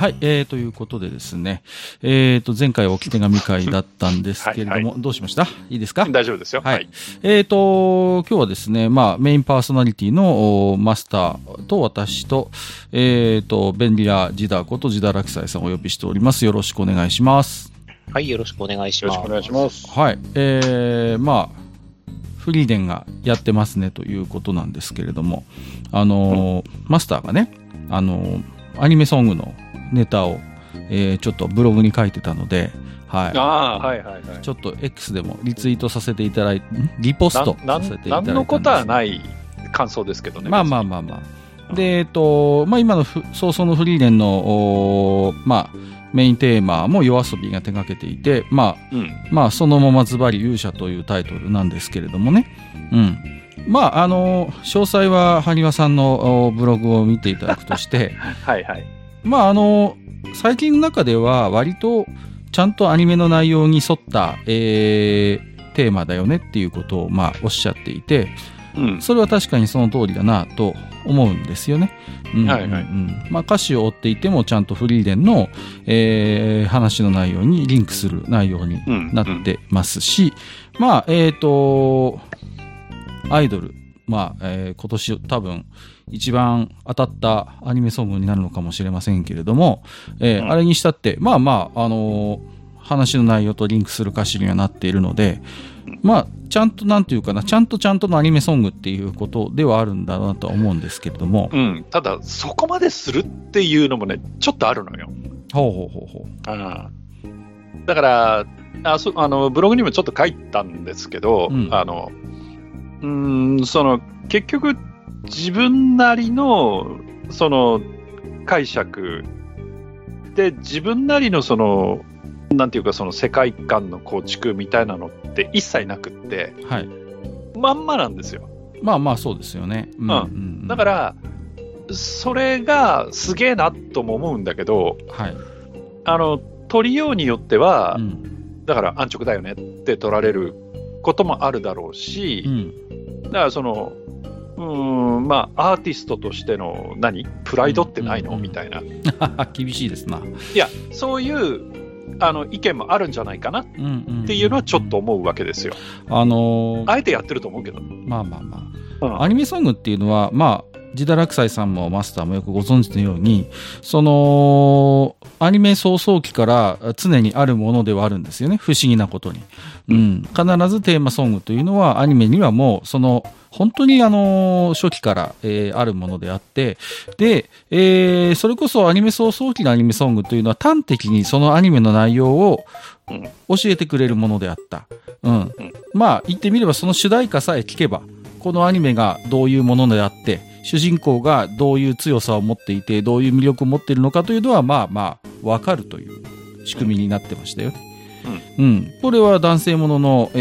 はい、ということでですね、前回は置き手紙会だったんですけれども、はいはい、どうしました？いいですか？大丈夫ですよ。はい。今日はですね、まあ、メインパーソナリティのマスターと私と、便利屋ジダーことジダラクサイさんをお呼びしております。よろしくお願いします。はい、よろしくお願いします。よろしくお願いします。はい。まあ、フリーデンがやってますねということなんですけれども、マスターがね、アニメソングのネタを、ちょっとブログに書いてたので、はい、あ、はいはいはい、ちょっと X でもリツイートさせていただいて、リポストさせていただいたんです。何のことはない感想ですけどね。まあまあまあまあ。で、まあ、今の早々のフリーデンの、まあ、メインテーマもYOASOBIが手掛けていて、まあ、うん、まあそのままズバリ勇者というタイトルなんですけれどもね、うん、まあ詳細は埴輪さんのブログを見ていただくとしてはい、はい、まあ最近の中では割とちゃんとアニメの内容に沿った、テーマだよねっていうことをまあおっしゃっていて、うん、それは確かにその通りだなと思うんですよね。うん、はいはい、うん、まあ歌詞を追っていてもちゃんとフリーデンの、話の内容にリンクする内容になってますし、うんうん、まあアイドル、まあ、今年多分一番当たったアニメソングになるのかもしれませんけれども、うん、あれにしたってまあまあ話の内容とリンクする歌詞にはなっているので、まあちゃんとなんていうかな、ちゃんとのアニメソングっていうことではあるんだなとは思うんですけれども、うん、ただそこまでするっていうのもねちょっとあるのよ。ほうほうほうほう。あ、だからブログにもちょっと書いたんですけど、うん、その結局自分なりのその解釈で自分なりのそのなんていうかその世界観の構築みたいなのって一切なくって、はい、まんまなんですよ。まあまあそうですよね、うんうんうん、だからそれがすげえなとも思うんだけど、はい、取りようによっては、うん、だから安直だよねって取られることもあるだろうし、うん、だからそのまあアーティストとしての何プライドってないの、うんうんうん、みたいな厳しいですな。いや、そういう意見もあるんじゃないかなっていうのはちょっと思うわけですよ。あえてやってると思うけど、まあまあまあ、うん、アニメソングっていうのは、まあ、ジダラクサイさんもマスターもよくご存知のように、そのアニメ創創期から常にあるものではあるんですよね、不思議なことに、うん、必ずテーマソングというのはアニメにはもうその本当に初期から、あるものであって、で、それこそアニメ創創期のアニメソングというのは端的にそのアニメの内容を教えてくれるものであった。うん。まあ言ってみればその主題歌さえ聞けば、このアニメがどういうものであって、主人公がどういう強さを持っていて、どういう魅力を持っているのかというのはまあまあわかるという仕組みになってましたよね。うんうん、これは男性ものの、ア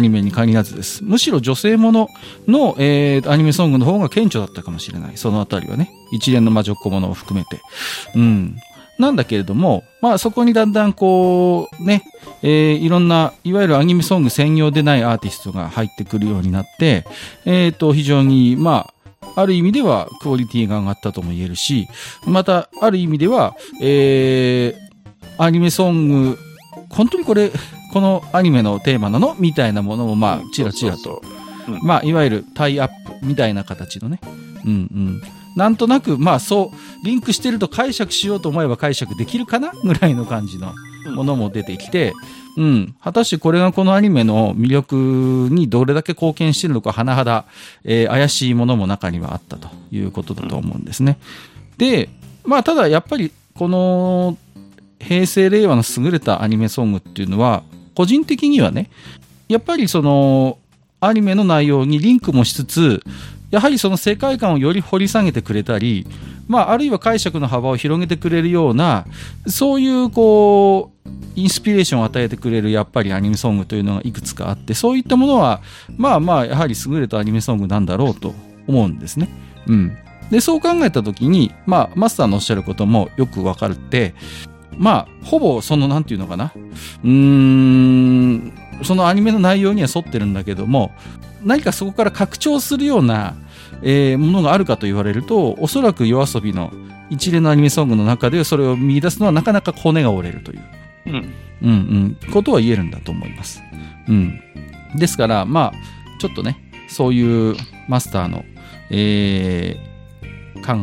ニメに限らずです。むしろ女性ものの、アニメソングの方が顕著だったかもしれない。そのあたりはね、一連の魔女っ子ものを含めて、うん、なんだけれども、まあ、そこにだんだんこうね、いろんないわゆるアニメソング専用でないアーティストが入ってくるようになって、非常にまあある意味ではクオリティが上がったとも言えるし、またある意味では、アニメソング本当にこのアニメのテーマなのみたいなものもまあちらちらと、うん、まあいわゆるタイアップみたいな形のね、うんうん、なんとなくまあそうリンクしてると解釈しようと思えば解釈できるかなぐらいの感じのものも出てきて、うんうん、果たしてこれがこのアニメの魅力にどれだけ貢献してるのか甚だ、怪しいものも中にはあったということだと思うんですね。で、まあただやっぱりこの平成令和の優れたアニメソングっていうのは個人的にはね、やっぱりそのアニメの内容にリンクもしつつ、やはりその世界観をより掘り下げてくれたり、まああるいは解釈の幅を広げてくれるような、そういうこうインスピレーションを与えてくれるやっぱりアニメソングというのがいくつかあって、そういったものはまあまあやはり優れたアニメソングなんだろうと思うんですね。うん。で、そう考えたときに、まあマスターのおっしゃることもよくわかるって。まあ、ほぼその、なんていうのかな。そのアニメの内容には沿ってるんだけども、何かそこから拡張するような、ものがあるかと言われると、おそらくYOASOBIの一連のアニメソングの中でそれを見出すのはなかなか骨が折れるという、うんうんうん、ことは言えるんだと思います、うん、ですからまあちょっとねそういうマスターの、考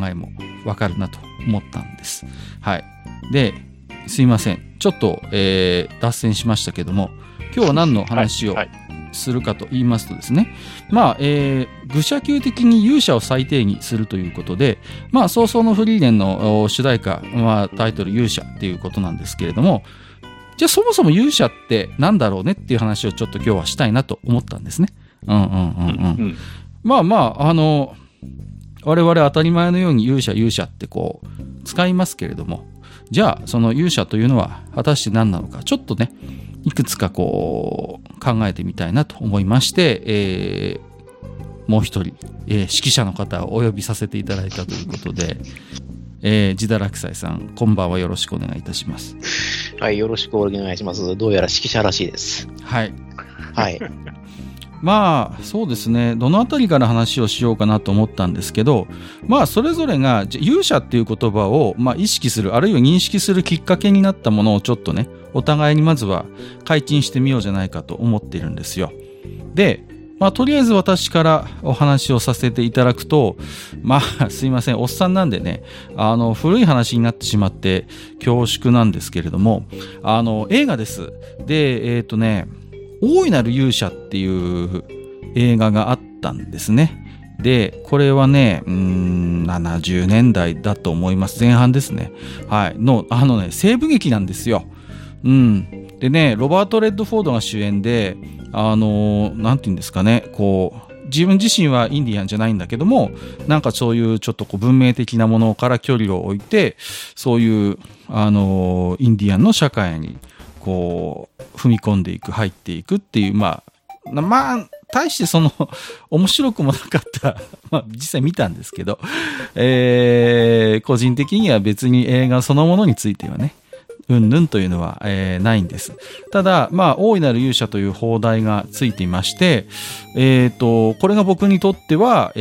えもわかるなと思ったんです、はい、ですいませんちょっと、脱線しましたけども今日は何の話をするかと言いますとですね、はいはい、まあ、愚者級的に勇者を最低にするということで、まあ、葬送のフリーレンの主題歌、まあ、タイトル勇者っていうことなんですけれども、じゃあそもそも勇者ってなんだろうねっていう話をちょっと今日はしたいなと思ったんですね。うんうんうんうん。まあまあ、我々当たり前のように勇者ってこう使いますけれども、じゃあその勇者というのは果たして何なのか、ちょっとねいくつかこう考えてみたいなと思いまして、もう一人、指揮者の方をお呼びさせていただいたということで、ジダラクサイさんこんばんは、よろしくお願いいたします。はい、よろしくお願いします。どうやら指揮者らしいです。はいはいまあそうですね、どのあたりから話をしようかなと思ったんですけど、まあそれぞれが勇者っていう言葉をまあ意識するあるいは認識するきっかけになったものをちょっとねお互いにまずは解禁してみようじゃないかと思っているんですよ。で、まあとりあえず私からお話をさせていただくと、まあすいませんおっさんなんでね古い話になってしまって恐縮なんですけれども、映画です。で大いなる勇者っていう映画があったんですね。でこれはね70年代だと思います、前半ですね、はい、のね西部劇なんですよ、うん、でねロバート・レッドフォードが主演でなんていうんですかね、こう自分自身はインディアンじゃないんだけども、なんかそういうちょっとこう文明的なものから距離を置いてそういうインディアンの社会にこう踏み込んでいく入っていくっていう、まあ大してその面白くもなかったまあ実際見たんですけど、個人的には別に映画そのものについてはねうんぬんというのは、ないんです。ただまあ大いなる勇者という放題がついていまして、これが僕にとっては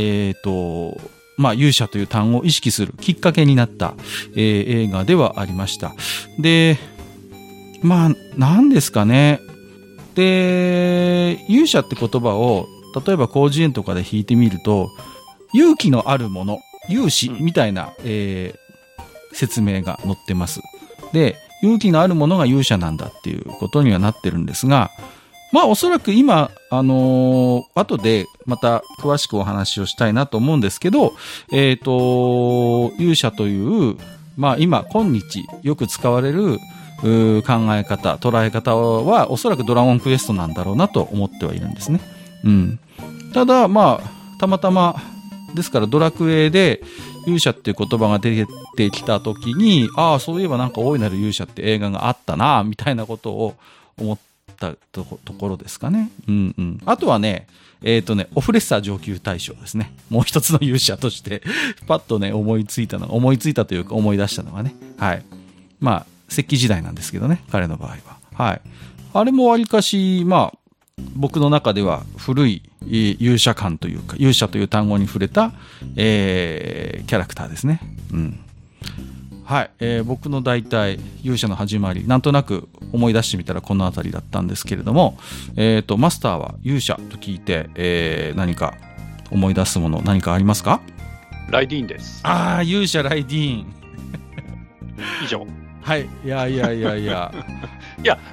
まあ、勇者という単語を意識するきっかけになった、映画ではありました。でまあ何ですかね、で勇者って言葉を例えば広辞苑とかで引いてみると勇気のあるもの、勇士みたいな、説明が載ってます。で勇気のあるものが勇者なんだっていうことにはなってるんですが、まあおそらく今後でまた詳しくお話をしたいなと思うんですけど、勇者というまあ今日よく使われる考え方捉え方はおそらくドラゴンクエストなんだろうなと思ってはいるんですね、うん、ただまあたまたまですからドラクエで勇者っていう言葉が出てきた時にああそういえばなんか大いなる勇者って映画があったなみたいなことを思ったところですかね、うんうん、あとはねオフレッサー上級大将ですね、もう一つの勇者としてパッとね思いついたというか思い出したのがね、はい、まあ石器時代なんですけどね彼の場合は、はい、あれもわりかしまあ僕の中では古い勇者感というか勇者という単語に触れた、キャラクターですね、うんはい僕の大体勇者の始まりなんとなく思い出してみたらこの辺りだったんですけれども、マスターは勇者と聞いて、何か思い出すもの何かありますか？ライディーンです。ああ勇者ライディーン以上。はい、いや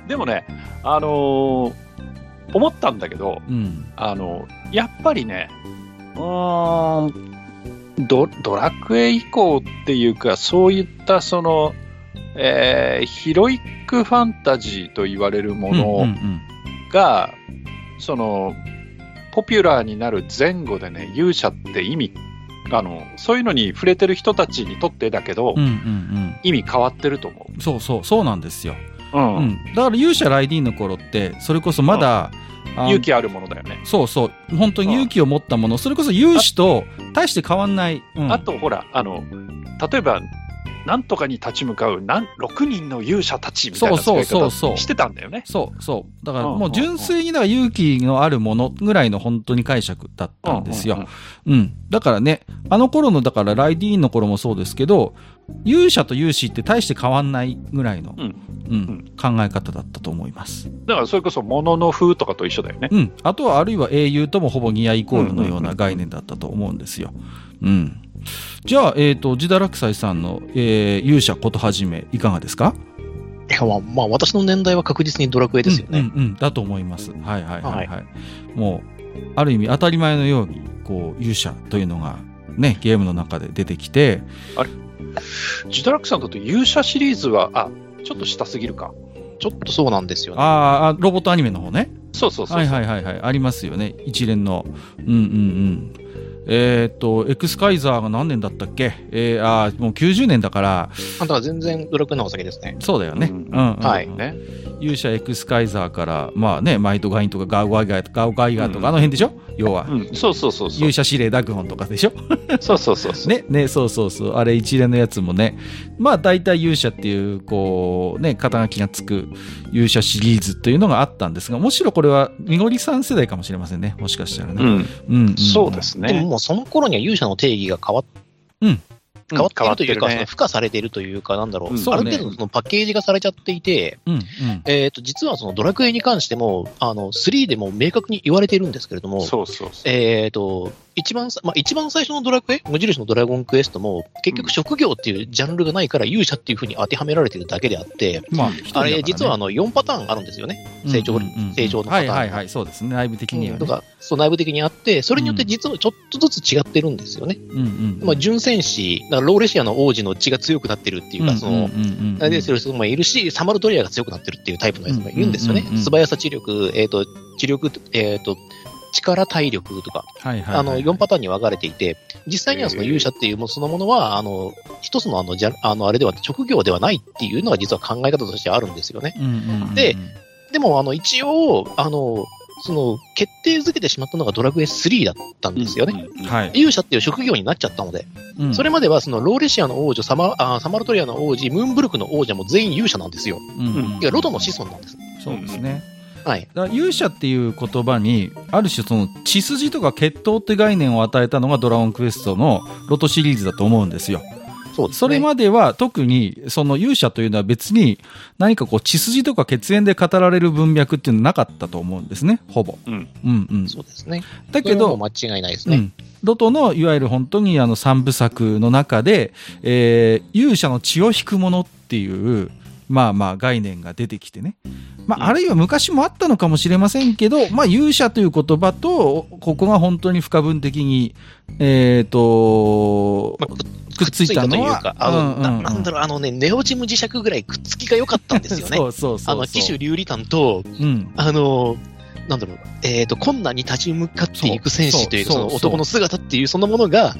でもね、思ったんだけど、うん、やっぱりねドラクエ以降っていうかそういったその、ヒロイックファンタジーと言われるものが、うんうんうん、そのポピュラーになる前後でね勇者って意味そういうのに触れてる人たちにとってだけど、うんうんうん、意味変わってると思う。そうなんですよ、うんうん、だから勇者ライディーンの頃ってそれこそまだ、うん、勇気あるものだよね。そう本当に勇気を持ったもの、うん、それこそ勇士と大して変わんない、うん、あとほら例えばなんとかに立ち向かう6人の勇者たちみたいな使い方してたんだよね。そうそう。だからもう純粋にだから勇気のあるものぐらいの本当に解釈だったんですよ。うん。だからね、あの頃のだからライディーンの頃もそうですけど、勇者と勇士って大して変わんないぐらいの、考え方だったと思います。だからそれこそものの風とかと一緒だよね。うん。あとはあるいは英雄ともほぼニアイコールのような概念だったと思うんですよ。うん。じゃあ、ジダラクサイさんの、勇者ことはじめいかがですか？いや、まあ私の年代は確実にドラクエですよね。だと思います。はいはいはい、はいはい、もうある意味当たり前のようにこう勇者というのがねゲームの中で出てきて、あれジダラクサイさんだと勇者シリーズはちょっと下すぎるか。ちょっとそうなんですよね。あ、ロボットアニメの方ね。そう。はいはいはいはい、ありますよね。一連のエクスカイザーが何年だったっけ？もう90年だから。あんたは全然ドラクエのお酒ですね。そうだよね。はいね。勇者エクスカイザーから、まあね、マイトガインとかガオガイガーとか、あの辺でしょ？要は。そう。勇者司令ダグホンとかでしょ？そう。ね、そう。あれ一連のやつもね。まあ大体勇者っていう、こう、ね、肩書きがつく勇者シリーズというのがあったんですが、むしろこれはみごりさん世代かもしれませんね。もしかしたらね。そうですね。もうその頃には勇者の定義が変わっているというか、ね、付加されているというか、なんだろう、ある程度のパッケージがされちゃっていて、実はそのドラクエに関しても3でも明確に言われているんですけれども、一番最初のドラクエ無印のドラゴンクエストも結局職業っていうジャンルがないから勇者っていう風に当てはめられてるだけであって、あれ実は4パターンあるんですよね、成長のパターンが、そうですね、内部的にはね、とかそう内部的にあって、それによって実はちょっとずつ違ってるんですよね。純戦士だからローレシアの王子の血が強くなってるっていうか、そのあれですよ、人もいるし、サマルトリアが強くなってるっていうタイプのやつもいるんですよね。素早さ、力、体力とか、4パターンに分かれていて、実際にはその勇者っていうものそのものは、一つのあれでは職業ではないっていうのが実は考え方としてあるんですよね。でも一応その決定づけてしまったのがドラクエ3だったんですよね。勇者っていう職業になっちゃったので、それまではそのローレシアの王女、サマルトリアの王子、ムーンブルクの王者も全員勇者なんですよ。いやロドの子孫なんです。そうですね。だ勇者っていう言葉にある種その血筋とか血統って概念を与えたのがドラゴンクエストのロトシリーズだと思うんですよ。それまでは特にその勇者というのは別に何かこう血筋とか血縁で語られる文脈っていうのはなかったと思うんですね、ほぼ。そうですね。だけど間違いないですね。ロトのいわゆる本当に三部作の中で、勇者の血を引くものっていうまあ概念が出てきてね、あるいは昔もあったのかもしれませんけど、勇者という言葉とここが本当に不可分的にくっついたのは、なんだろう、ネオジム磁石ぐらいくっつきが良かったんですよね。騎手竜理譚となんだろう、困難に立ち向かっていく戦士という、その男の姿っていうそのものが、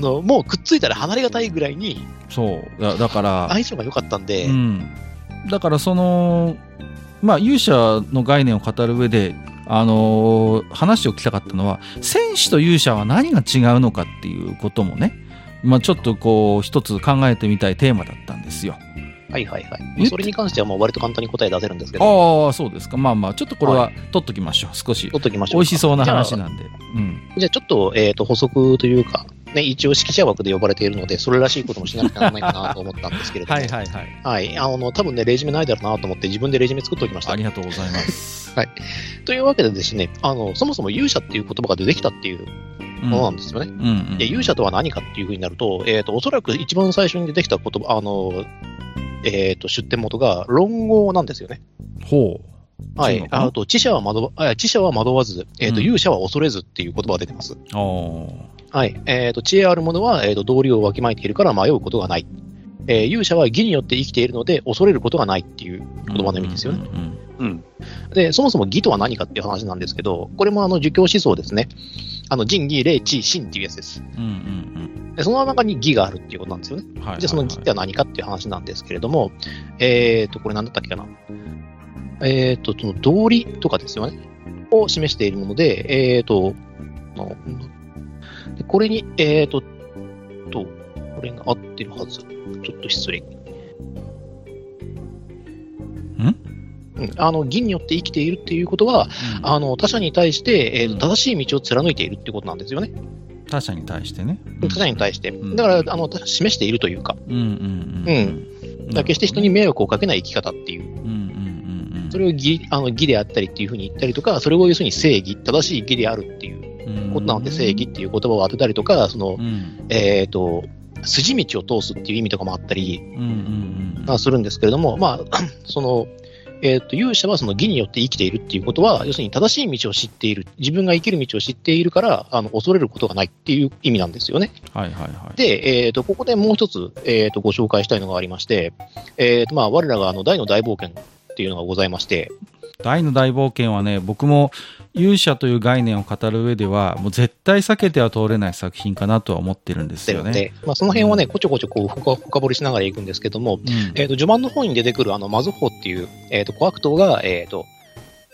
もうくっついたら離れがたいぐらいに、だから相性が良かったんで、だからその、勇者の概念を語る上で、話を聞きたかったのは、戦士と勇者は何が違うのかっていうこともね、ちょっとこう一つ考えてみたいテーマだったんですよ。それに関してはもう割と簡単に答え出せるんですけど。そうですか。ちょっとこれは取っときましょう。少し取っときましょう。美味しそうな話なんで。じゃあちょっと、補足というか、ね、一応指揮者枠で呼ばれているので、それらしいこともしなきゃならないかなと思ったんですけれども。多分ね、レジュメないだろうなと思って自分でレジュメ作っておきました。ありがとうございます。というわけでですね、そもそも勇者っていう言葉が出てきたっていうものなんですよね。で、勇者とは何かっていうふうになると、おそらく一番最初に出てきた言葉、出典元が論語なんですよね。知者は惑わず、勇者は恐れずっていう言葉が出てます。知恵ある者は、道理をわきまえているから迷うことがない。勇者は義によって生きているので恐れることがないっていう言葉の意味ですよね。で、そもそも義とは何かっていう話なんですけど、これも儒教思想ですね。仁義礼智信っていうやつです。その中に義があるっていうことなんですよね。じゃあその義っては何かっていう話なんですけれども、これ何だったっけかな。その道理とかですよね。を示しているもので、これに、れが合ってるはず。ちょっと失礼。義によって生きているっていうことは、うん、他者に対して、正しい道を貫いているってことなんですよね。他者に対してね。他者に対して。うん、だから示しているというか。決して人に迷惑をかけない生き方っていう。それを義であったりっていうふうに言ったりとか、それを要するに正義、正しい義であるっていうことなので、正義っていう言葉を当てたりとか、その、筋道を通すっていう意味とかもあったりするんですけれども、まあ、その、勇者はその義によって生きているっていうことは、要するに正しい道を知っている、自分が生きる道を知っているから、恐れることがないっていう意味なんですよね。はいはいはい。で、ここでもう一つ、ご紹介したいのがありまして、まあ、我らが大の大冒険っていうのがございまして、大の大冒険はね、僕も勇者という概念を語る上ではもう絶対避けては通れない作品かなとは思ってるんですよね。で、まあ、その辺はね、こちょこちょこう深掘りしながらいくんですけども、序盤の方に出てくる魔女法っていう、小悪党が、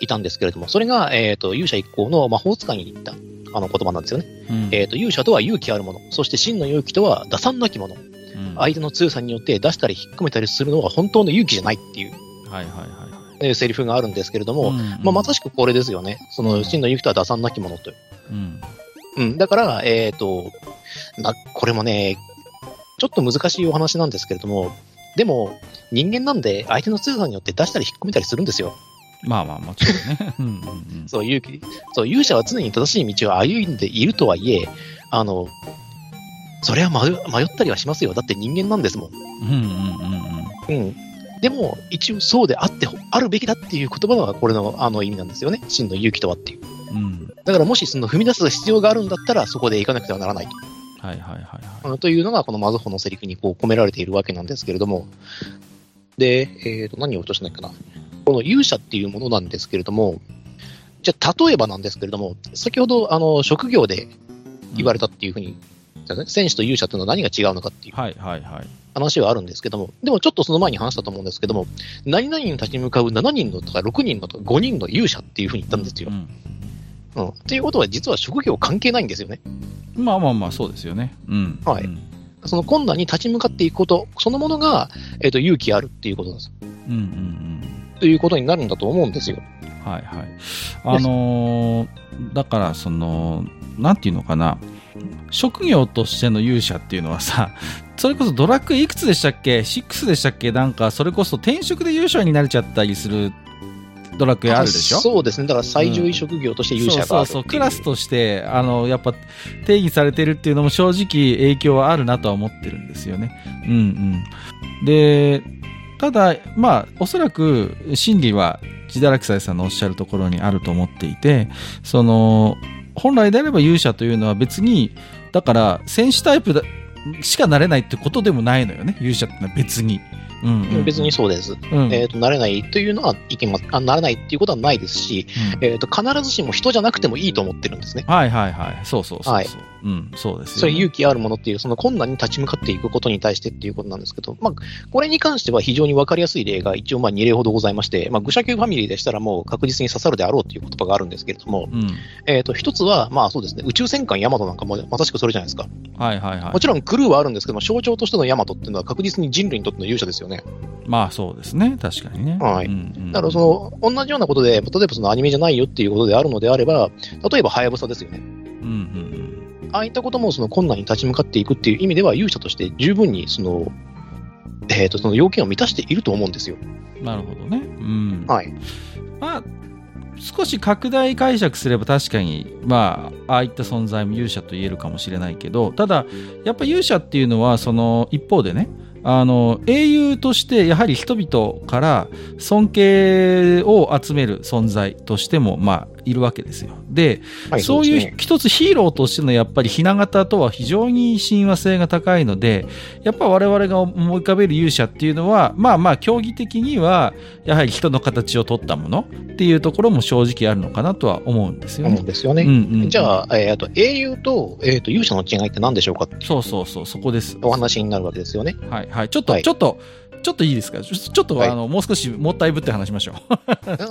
いたんですけれども、それが、勇者一行の魔法使いに言った言葉なんですよね。勇者とは勇気あるもの、そして真の勇気とは打算なきもの、相手の強さによって出したり引っ込めたりするのは本当の勇気じゃないっていう、はいはいはいセリフがあるんですけれども、まあ、まさしくこれですよね。その真の勇気とは打算なきものという、だから、これもねちょっと難しいお話なんですけれども、でも人間なんで相手の強さによって出したり引っ込めたりするんですよ。まあまあもちろんねそう勇者は常に正しい道を歩んでいるとはいえ、それは迷ったりはしますよ。だって人間なんですもん。でも一応そうであってあるべきだっていう言葉がこれの意味なんですよね。真の勇気とはっていう、だからもしその踏み出す必要があるんだったらそこで行かなくてはならないと、というのがこのマゾホのセリフにこう込められているわけなんですけれども、で、何を落としないかな、この勇者っていうものなんですけれども、じゃあ例えばなんですけれども、先ほど職業で言われたっていうふうに、戦士と勇者というのは何が違うのかっていう話はあるんですけども、でもちょっとその前に話したと思うんですけども、何々に立ち向かう7人のとか6人のとか5人の勇者っていうふうに言ったんですよ。っていうことは実は職業関係ないんですよね。まあまあまあそうですよね。その困難に立ち向かっていくことそのものが、勇気あるっていうことなんです。ということになるんだと思うんですよ。だからそのなんていうのかな、職業としての勇者っていうのはさ、それこそドラッグいくつでしたっけ、6でしたっけ、なんかそれこそ転職で勇者になれちゃったりするドラッグあるでしょ。そうですね。だから最上位職業として勇者がある、そうそうそう、クラスとしてやっぱ定義されてるっていうのも正直影響はあるなとは思ってるんですよね。でただまあおそらく真理はジダラクサイさんのおっしゃるところにあると思っていて、その本来であれば勇者というのは別にだから戦士タイプしかなれないってことでもないのよね、勇者ってのは別に、別にそうです、なれないというのはなれないっていうことはないですし、必ずしも人じゃなくてもいいと思ってるんですね。そうですよね。それ勇気あるものっていうその困難に立ち向かっていくことに対してっていうことなんですけど、まあ、これに関しては非常に分かりやすい例が一応まあ2例ほどございまして、まあ、愚者級ファミリーでしたらもう確実に刺さるであろうという言葉があるんですけれども、一つはまあそうですね、宇宙戦艦ヤマトなんかもまさしくそれじゃないですか。もちろんクルーはあるんですけども、象徴としてのヤマトっていうのは確実に人類にとっての勇者ですよね。まあそうですね、確かにね。だからその同じようなことで、例えばそのアニメじゃないよっていうことであるのであれば、例えばハヤブサですよね。ああいったこともその困難に立ち向かっていくっていう意味では勇者として十分にその要件を満たしていると思うんですよ。なるほどね。まあ少し拡大解釈すれば確かに、まあ、ああいった存在も勇者と言えるかもしれないけど、ただやっぱ勇者っていうのはその一方でね、英雄としてやはり人々から尊敬を集める存在としてもまあいるわけですよ。で、そういう一つヒーローとしてのやっぱり雛形とは非常に親和性が高いので、やっぱ我々が思い浮かべる勇者っていうのはまあまあ競技的にはやはり人の形を取ったものっていうところも正直あるのかなとは思うんですよね。じゃあ、英雄と、勇者の違いって何でしょうかって。そこです。お話になるわけですよね。ちょっとちょっといいですか、ちょっと、はい、もう少しもったいぶって話しましょう。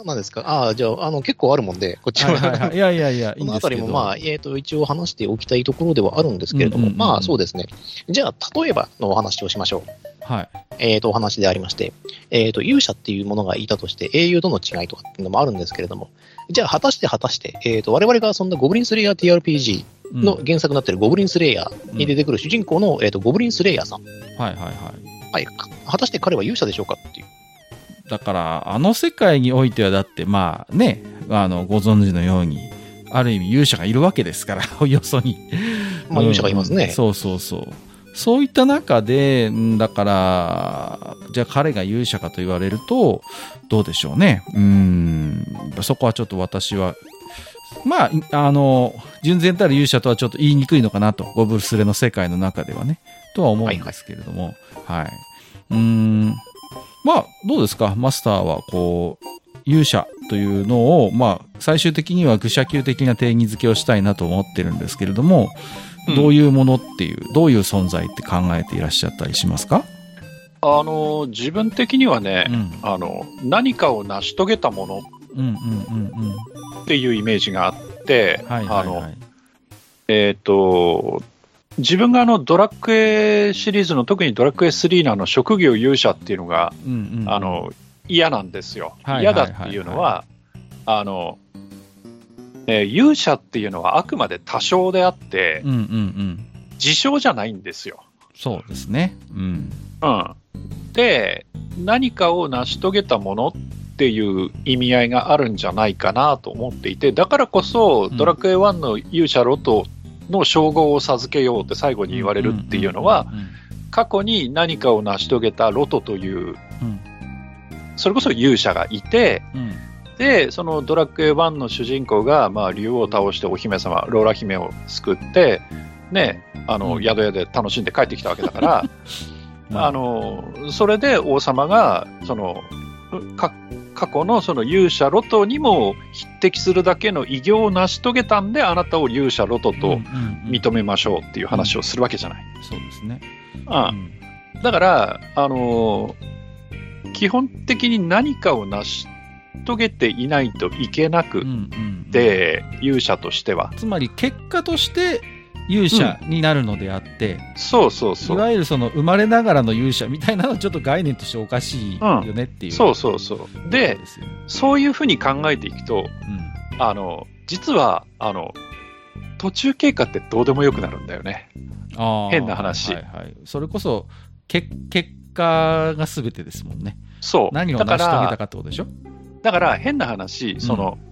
何ですか。ああ、じゃあ、結構あるもんで、こっちは。はいはいはい、いやいやいや、このあたりも、まあ、一応話しておきたいところではあるんですけれども、うんうんうん、まあ、そうですね。じゃあ、例えばのお話をしましょう。はい。お話でありまして、勇者っていうものがいたとして、英雄との違いとかっていうのもあるんですけれども、じゃあ、果たして、我々がそんなゴブリンスレイヤー TRPG の原作になっているゴブリンスレイヤーに出てくる主人公の、うん、ゴブリンスレイヤーさん。はいはいはい。はい、果たして彼は勇者でしょうかっていう。だからあの世界においてはだってまあね、ご存知のようにある意味勇者がいるわけですからよそに、まあ、勇者がいますね、うん、そういった中でだからじゃあ彼が勇者かと言われるとどうでしょうね。そこはちょっと私はまあ純然たる勇者とはちょっと言いにくいのかなとゴブスレの世界の中ではねとは思うんですけれども、はい、はい、まあどうですかマスターはこう勇者というのをまあ最終的には愚者級的な定義づけをしたいなと思ってるんですけれども、うん、どういうものっていうどういう存在って考えていらっしゃったりしますか？自分的にはね、うん、何かを成し遂げたものっていうイメージがあって、はいはいはい、自分がドラクエシリーズの特にドラクエ3の職業勇者っていうのが、うんうん、嫌なんですよ。嫌だっていうのは、勇者っていうのはあくまで多称であって、うんうんうん、自称じゃないんですよ。そうですね、うんうん、で何かを成し遂げたものっていう意味合いがあるんじゃないかなと思っていてだからこそドラクエ1の勇者ロトの称号を授けようって最後に言われるっていうのは過去に何かを成し遂げたロトというそれこそ勇者がいてでそのドラクエ1の主人公がまあ竜王を倒してお姫様ローラ姫を救ってね宿屋で楽しんで帰ってきたわけだからそれで王様がその過去のその勇者ロトにも匹敵するだけの偉業を成し遂げたんであなたを勇者ロトと認めましょうっていう話をするわけじゃない、うんうん、そうですね、うん、だから、基本的に何かを成し遂げていないといけなくて、うんうん、勇者としてはつまり結果として勇者になるのであって、うん、そうそうそういわゆるその生まれながらの勇者みたいなのはちょっと概念としておかしいよねっていう、うん、そうそうそうでそういうふうに考えていくと、うん、実は途中経過ってどうでもよくなるんだよね。あ変な話、はいはい、それこそ結果が全てですもんね。そう何を成し遂げたかってことでしょ。だから変な話その、うん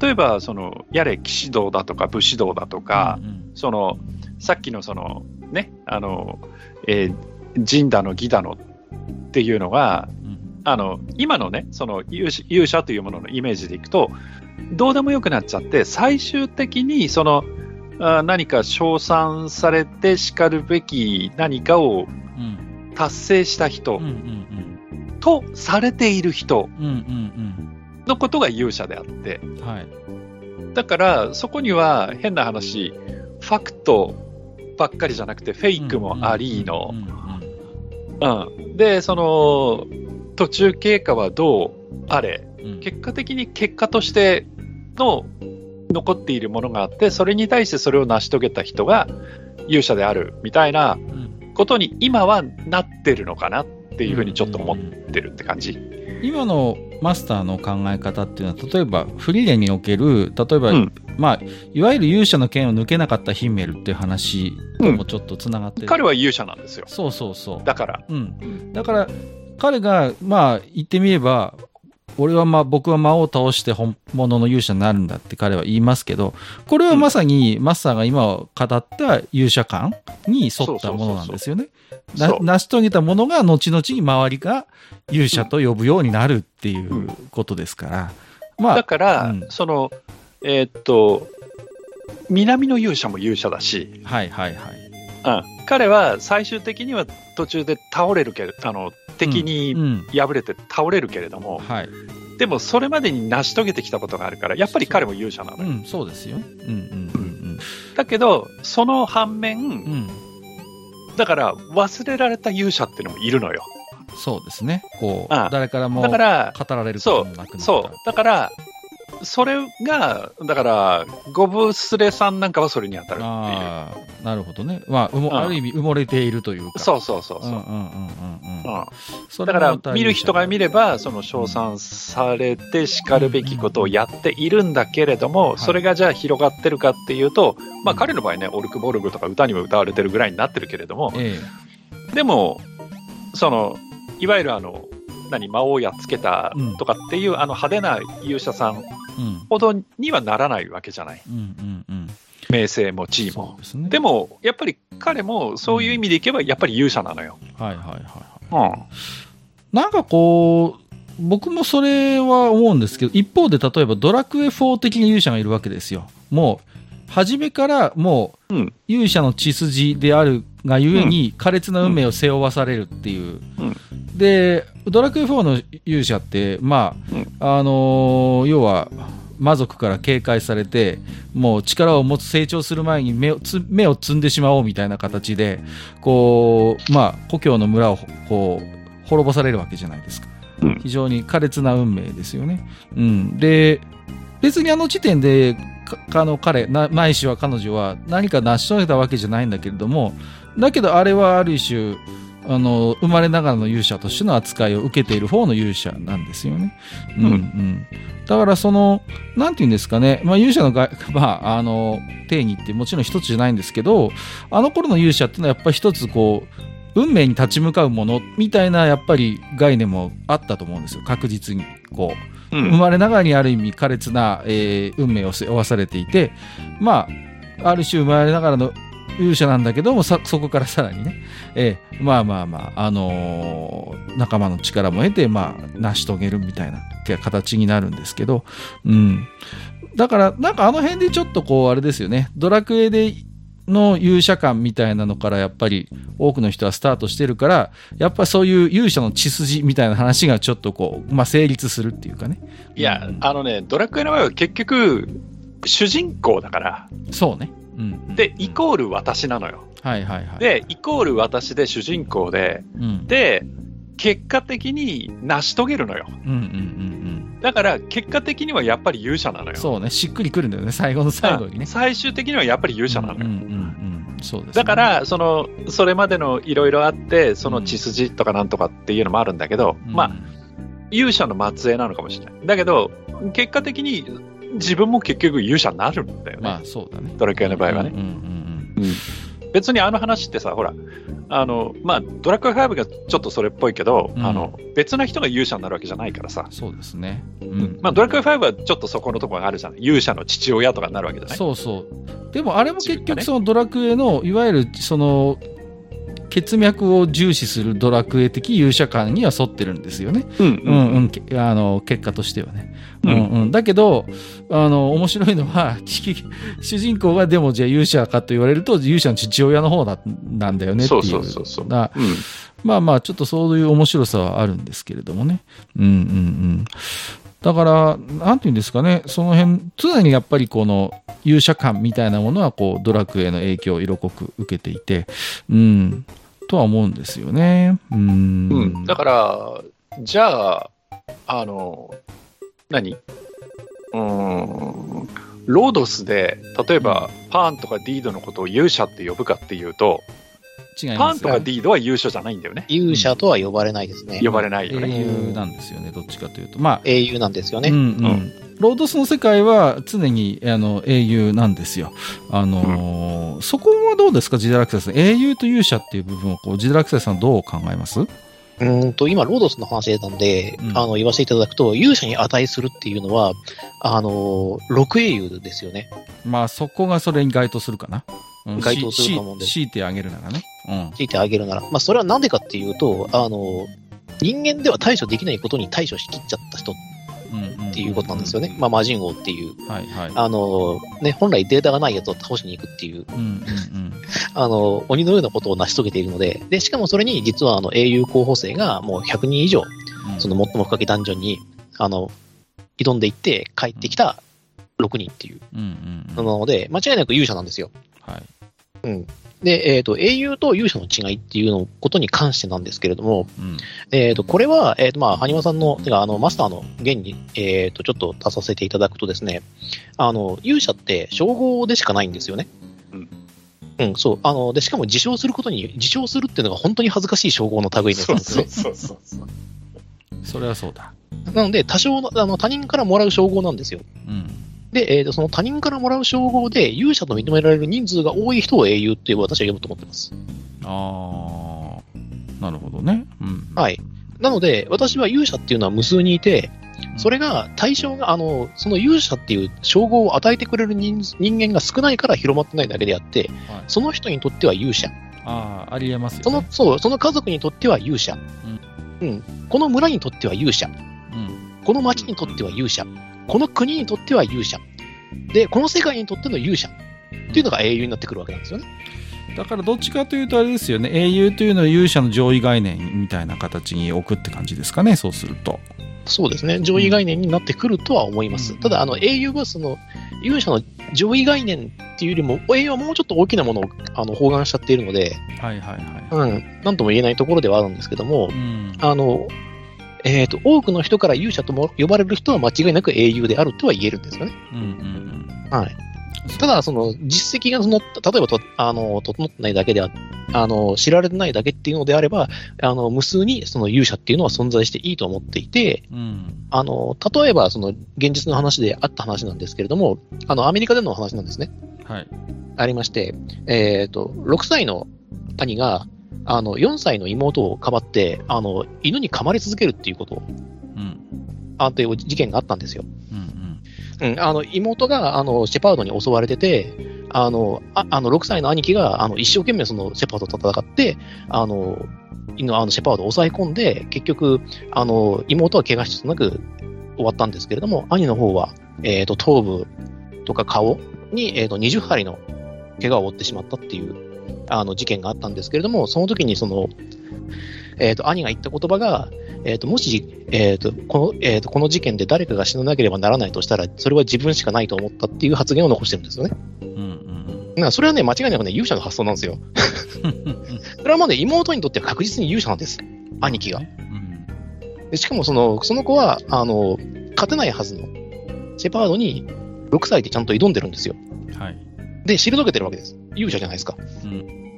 例えばそのやれ騎士道だとか武士道だとか、うんうん、そのさっきのそのね仁だの義だのっていうのが、うん、今のねその勇者というもののイメージでいくとどうでもよくなっちゃって最終的にその何か称賛されてしかるべき何かを達成した人、うんうんうん、とされている人、うんうんうんのことが勇者であって、はい、だからそこには変な話ファクトばっかりじゃなくてフェイクもありのでその途中経過はどうあれ、うん、結果的に結果としての残っているものがあってそれに対してそれを成し遂げた人が勇者であるみたいなことに今はなってるのかなっていうふうにちょっと思ってるって感じ、うんうんうん、今のマスターの考え方っていうのは例えばフリーレンにおける例えば、うんまあ、いわゆる勇者の剣を抜けなかったヒンメルっていう話ともちょっとつながってる、うん、彼は勇者なんですよ。そうそうそうだから、うん、だから彼がまあ言ってみれば僕は魔王を倒して本物の勇者になるんだって彼は言いますけどこれはまさにマスターが今語った勇者観に沿ったものなんですよね。成し遂げたものが後々に周りが勇者と呼ぶようになるっていうことですから、うんまあ、だから、うん、その南の勇者も勇者だしはいはいはい、うん、彼は最終的には途中で倒れるけど敵に敗れて倒れるけれども、うんうんはい、でもそれまでに成し遂げてきたことがあるからやっぱり彼も勇者なのよ、うん、そうですよ、うんうんうんうん、だけどその反面、うん、だから忘れられた勇者っていうのもいるのよ。そうですね。こう、誰からも語られることもなくなった。そう。だから、それが、だから、ゴブスレさんなんかはそれに当たるっていう。ああ、なるほどね。まあ、ある意味埋もれているというか。そうそうそうそう。うんうんうんうん。だから、見る人が見れば、その称賛されて叱るべきことをやっているんだけれども、それがじゃあ広がってるかっていうと、まあ、彼の場合ね、オルクボルグとか歌にも歌われてるぐらいになってるけれども、でも、その、いわゆる魔王やっつけたとかっていう、うん、派手な勇者さんほどにはならないわけじゃない、うんうんうんうん、名声も地位も ね、でもやっぱり彼もそういう意味でいけばやっぱり勇者なのよ、うん、はいはいはい、はいうん、なんかこう僕もそれは思うんですけど、一方で例えばドラクエ4的な勇者がいるわけですよ。もう初めからもう勇者の血筋であるがゆえに苛烈な運命を背負わされるっていう、うんうんでドラクエ4の勇者って、まあうん要は魔族から警戒されてもう力を持つ成長する前に目を摘んでしまおうみたいな形でこう、まあ、故郷の村をこう滅ぼされるわけじゃないですか、うん、非常に苛烈な運命ですよね、うん、で別に時点で彼ないしは彼女は何か成し遂げたわけじゃないんだけれども、だけどあれはある種生まれながらの勇者としての扱いを受けている方の勇者なんですよね。うんうん、だからなんていうんですかね、まあ、勇者の定義ってもちろん一つじゃないんですけど、あの頃の勇者ってのはやっぱり一つこう運命に立ち向かうものみたいなやっぱり概念もあったと思うんですよ。確実にこう、うん、生まれながらにある意味苛烈な、運命を背負わされていて、まあある種生まれながらの勇者なんだけども、そこからさらにね、まあまあまあ、仲間の力も得て、まあ、成し遂げるみたいな形になるんですけど、うん。だから、なんか辺でちょっとこう、あれですよね、ドラクエでの勇者感みたいなのから、やっぱり多くの人はスタートしてるから、やっぱそういう勇者の血筋みたいな話がちょっとこう、まあ、成立するっていうかね。いや、ドラクエの場合は結局、主人公だから。そうね。でイコール私なのよ、はいはいはい、でイコール私で主人公で、うん、で結果的に成し遂げるのよ、うんうんうんうん、だから結果的にはやっぱり勇者なのよ。そうね、しっくりくるんだよね、最後の最後にね。最終的にはやっぱり勇者なのよ、うんうんうんうん、そうですね。だからそれまでのいろいろあって、その血筋とかなんとかっていうのもあるんだけど、うん、まあ勇者の末裔なのかもしれない。だけど結果的に自分も結局勇者になるんだよね。まあそうだね。ドラクエの場合はね。うんうんうんうん、別に話ってさ、ほらまあドラクエ5がちょっとそれっぽいけど、うん、別な人が勇者になるわけじゃないからさ。そうですね。うん、まあドラクエ5はちょっとそこのところがあるじゃん。勇者の父親とかになるわけじゃない。そうそう。でもあれも結局そのドラクエのいわゆる血脈を重視するドラクエ的勇者感には沿ってるんですよね、うんうんうんうん、結果としてはね、うんうん、だけど面白いのは主人公はでもじゃあ勇者かと言われると勇者の父親の方なんだよねっていう、そうそうそうそう、まあまあちょっとそういう面白さはあるんですけれどもね、うんうんうん、だからなんていうんですかね、その辺常にやっぱりこの勇者感みたいなものはこうドラクエの影響を色濃く受けていて、うんとは思うんですよね。うん、だからじゃあロードスで例えばパーンとかディードのことを勇者って呼ぶかっていうと、違います。パーンとかディードは勇者じゃないんだよね。勇者とは呼ばれないですね。呼ばれないよね。英雄なんですよね。どっちかというと、まあ英雄なんですよね。うんうん。ロードスの世界は常に英雄なんですよ。うん、そこはどうですか、ジダラクセさん。英雄と勇者っていう部分をジダラクセさんどう考えます？今ロードスの話でたんで、うん、言わせていただくと、勇者に値するっていうのは六英雄ですよね。まあそこがそれに該当するかな。該当すると思うんで。強いてあげるならね。うん、強いてあげるなら、まあそれはなんでかっていうと、人間では対処できないことに対処しきっちゃった人。っていうことなんですよね。まあ、魔人王っていう、はいはい、本来データがないやつを倒しに行くっていう、うんうんうん、鬼のようなことを成し遂げているので、でしかもそれに実は英雄候補生がもう100人以上、うん、その最も深きダンジョンに挑んでいって帰ってきた6人っていう、うんうんうん、なので間違いなく勇者なんですよ、はいうん、で、英雄と勇者の違いっていうのことに関してなんですけれども、うん、これは、ハニワさんの、てか、マスターの言に、ちょっと出させていただくとですね、勇者って称号でしかないんですよね。うん。うん、そう。で、しかも自称するっていうのが本当に恥ずかしい称号の類ですね。そう。それはそうだ。なので、他人からもらう称号なんですよ。うん。で、その他人からもらう称号で勇者と認められる人数が多い人を英雄って私は呼ぶと思ってます。ああ、なるほどね。うん、はい。なので私は勇者っていうのは無数にいて、それが対象がその勇者っていう称号を与えてくれる 人間が少ないから広まってないだけであって、はい、その人にとっては勇者。ああ、ありえますよね。その家族にとっては勇者。うん。うん、この村にとっては勇者。うん、この町にとっては勇者。うんこの国にとっては勇者で、この世界にとっての勇者っていうのが英雄になってくるわけなんですよね。だからどっちかというとあれですよね、英雄というのは勇者の上位概念みたいな形に置くって感じですかね。そうするとそうですね、上位概念になってくるとは思います、うん、ただ英雄はその勇者の上位概念っていうよりも英雄はもうちょっと大きなものを包含しちゃっているので、はいはいはい、うん、なんとも言えないところではあるんですけども、うん、多くの人から勇者とも呼ばれる人は間違いなく英雄であるとは言えるんですよね。うんうんうん、はい。ただ、実績が例えば整ってないだけで知られてないだけっていうのであれば、無数にその勇者っていうのは存在していいと思っていて、うん、例えば、現実の話であった話なんですけれども、アメリカでの話なんですね。はい。ありまして、6歳の兄が、4歳の妹をかばって犬に噛まれ続けるっていうことを、うん、という事件があったんですよ、うんうん、妹がシェパードに襲われてて6歳の兄貴が一生懸命そのシェパードと戦ってシェパードを抑え込んで結局妹は怪我しつつなく終わったんですけれども、兄の方は、頭部とか顔に、20針の怪我を負ってしまったっていう事件があったんですけれども、その時に兄が言った言葉が、もし、この事件で誰かが死ななければならないとしたらそれは自分しかないと思ったっていう発言を残してるんですよね、うんうん、それはね間違いなくね勇者の発想なんですよそれはもうね妹にとっては確実に勇者なんです兄貴が、うんうん、でしかもその子は勝てないはずのシェパードに6歳でちゃんと挑んでるんですよ。はい。で、退けてるわけです。勇者じゃないですか。う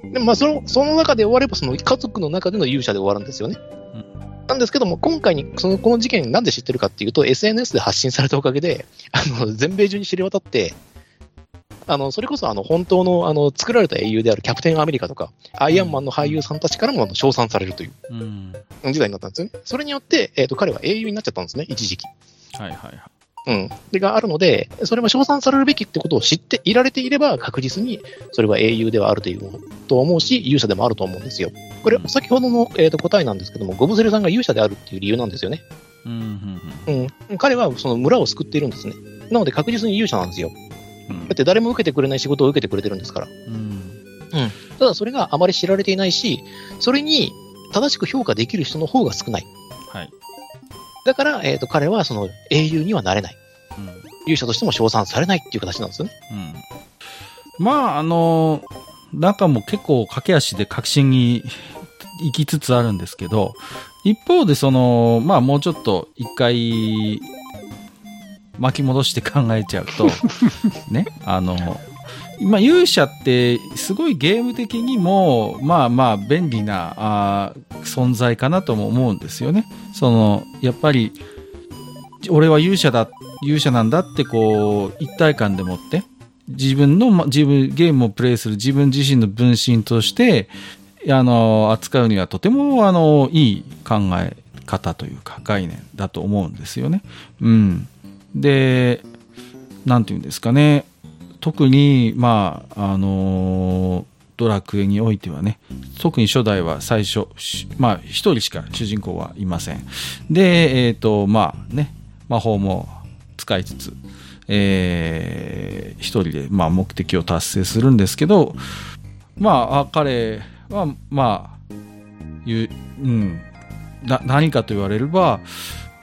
ん、でも、その中で終われば、家族の中での勇者で終わるんですよね。うん、なんですけども、今回に、この事件なんで知ってるかっていうと、SNS で発信されたおかげで、全米中に知れ渡って、それこそ、本当の、作られた英雄であるキャプテンアメリカとか、アイアンマンの俳優さんたちからも称賛されるという、時代になったんですよね。それによって、彼は英雄になっちゃったんですね、一時期。はいはいはい。うん、でがあるので、それも称賛されるべきってことを知っていられていれば、確実にそれは英雄ではあると思うし、勇者でもあると思うんですよ。これ、先ほどの、答えなんですけども、ゴブセルさんが勇者であるっていう理由なんですよね。うんうんうん、彼はその村を救っているんですね。なので確実に勇者なんですよ。だって誰も受けてくれない仕事を受けてくれてるんですから。うんうん、ただ、それがあまり知られていないし、それに正しく評価できる人の方が少ない。はい。だから、彼は英雄にはなれない、うん、勇者としても称賛されないっていう形なんですよね、うん、まあ中も結構駆け足で確信に行きつつあるんですけど、一方でまあ、もうちょっと一回巻き戻して考えちゃうとね、まあ、勇者ってすごいゲーム的にもまあまあ便利な存在かなとも思うんですよね。やっぱり俺は勇者なんだってこう一体感でもってゲームをプレイする自分自身の分身として扱うにはとてもいい考え方というか概念だと思うんですよね。うん、でなんていうんですかね。特に、まあ、ドラクエにおいてはね、特に初代は最初、まあ、一人しか主人公はいません。で、まあね、魔法も使いつつ、一人で、まあ、目的を達成するんですけど、まあ、彼は、まあ、何かと言われれば、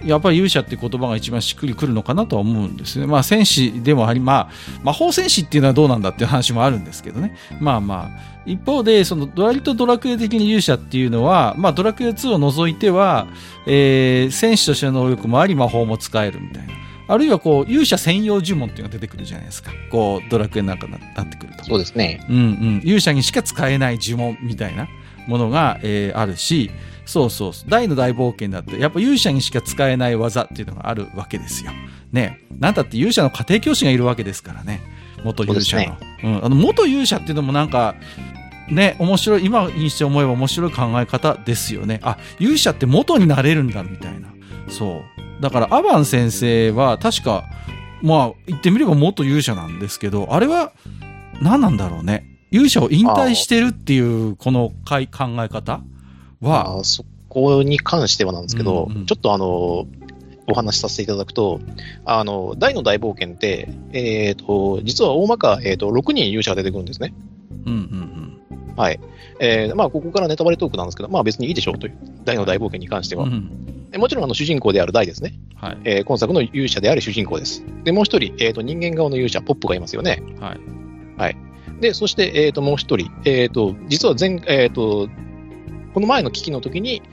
やっぱり勇者って言葉が一番しっくりくるのかなとは思うんですね。まあ戦士でもあり、まあ魔法戦士っていうのはどうなんだっていう話もあるんですけどね。まあまあ一方でその割とドラクエ的に勇者っていうのは、まあドラクエ2を除いては、戦士としての能力もあり魔法も使えるみたいな。あるいはこう勇者専用呪文っていうのが出てくるじゃないですか。こうドラクエなんかになってくると。そうですね。うんうん。勇者にしか使えない呪文みたいなものが、あるし。そうそう、大の大冒険だってやっぱ勇者にしか使えない技っていうのがあるわけですよね。なんだって勇者の家庭教師がいるわけですからね、元勇者の、そうですね。うん、あの元勇者っていうのもなんかね、面白い、今にして思えば面白い考え方ですよね。あ、勇者って元になれるんだみたいな。そうだからアバン先生は確か、まあ言ってみれば元勇者なんですけど、あれは何なんだろうね。勇者を引退してるっていうこの考え方は、そこに関してはなんですけど、うんうん、ちょっとお話しさせていただくと、大の大冒険って、実は大まか、6人勇者が出てくるんですね。うんうんうん。はい。まあ、ここからネタバレトークなんですけど、まあ別にいいでしょうという、大の大冒険に関しては。うんうん、もちろん主人公である大ですね、はい、今作の勇者である主人公です。で、もう一人、人間顔の勇者、ポップがいますよね。はい。はい、で、そして、もう一人、実はこの前の危機の時に、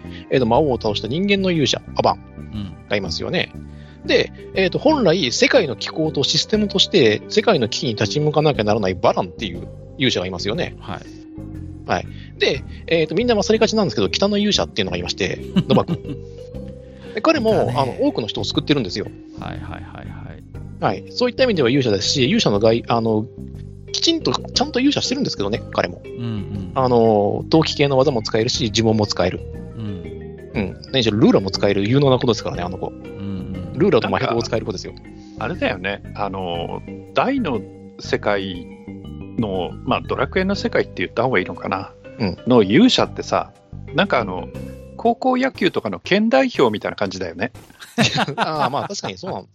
魔王を倒した人間の勇者アバンがいますよね。うん、で、本来世界の機構とシステムとして世界の危機に立ち向かなきゃならないバランっていう勇者がいますよね。はいはい。で、みんな忘れがちなんですけど北の勇者っていうのがいまして、ノバ君で彼も、ね、多くの人を救ってるんですよ。はいはいはいはい、はい、そういった意味では勇者ですし、勇者のきちんとちゃんと勇者してるんですけどね、彼も、うんうん、同期系の技も使えるし呪文も使える、うんうん、何しろルーラも使える有能な子ですからね、あの子、うんうん、ルーラと魔法を使える子ですよ。あれだよね、大の世界の、まあ、ドラクエの世界って言った方がいいのかな、うん、の勇者ってさ、なんか高校野球とかの県代表みたいな感じだよね。ああ、まあ確かにそうなんだ。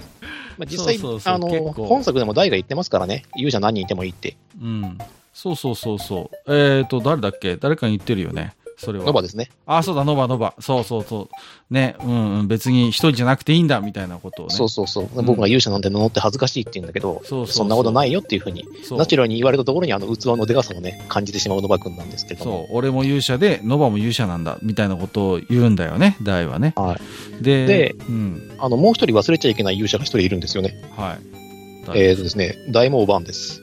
まあ、実際そうそうそう、本作でも大が言ってますからね、勇者何人いてもいいって。うん。そうそうそうそう。誰だっけ？誰かに言ってるよね。それは。ノバですね。ああ、そうだ、ノバ。そうそうそう。ね、うん、別に一人じゃなくていいんだみたいなことをね。そうそうそう。うん、僕が勇者なんて名乗って恥ずかしいって言うんだけど、そんなことないよっていうふうに、ナチュラルに言われたところに器のでかさをね、感じてしまうノバ君なんですけども。そう、俺も勇者で、ノバも勇者なんだみたいなことを言うんだよね、大はね。はい。で、うん、もう一人忘れちゃいけない勇者が一人いるんですよね。はい。ですね、大もおばんです。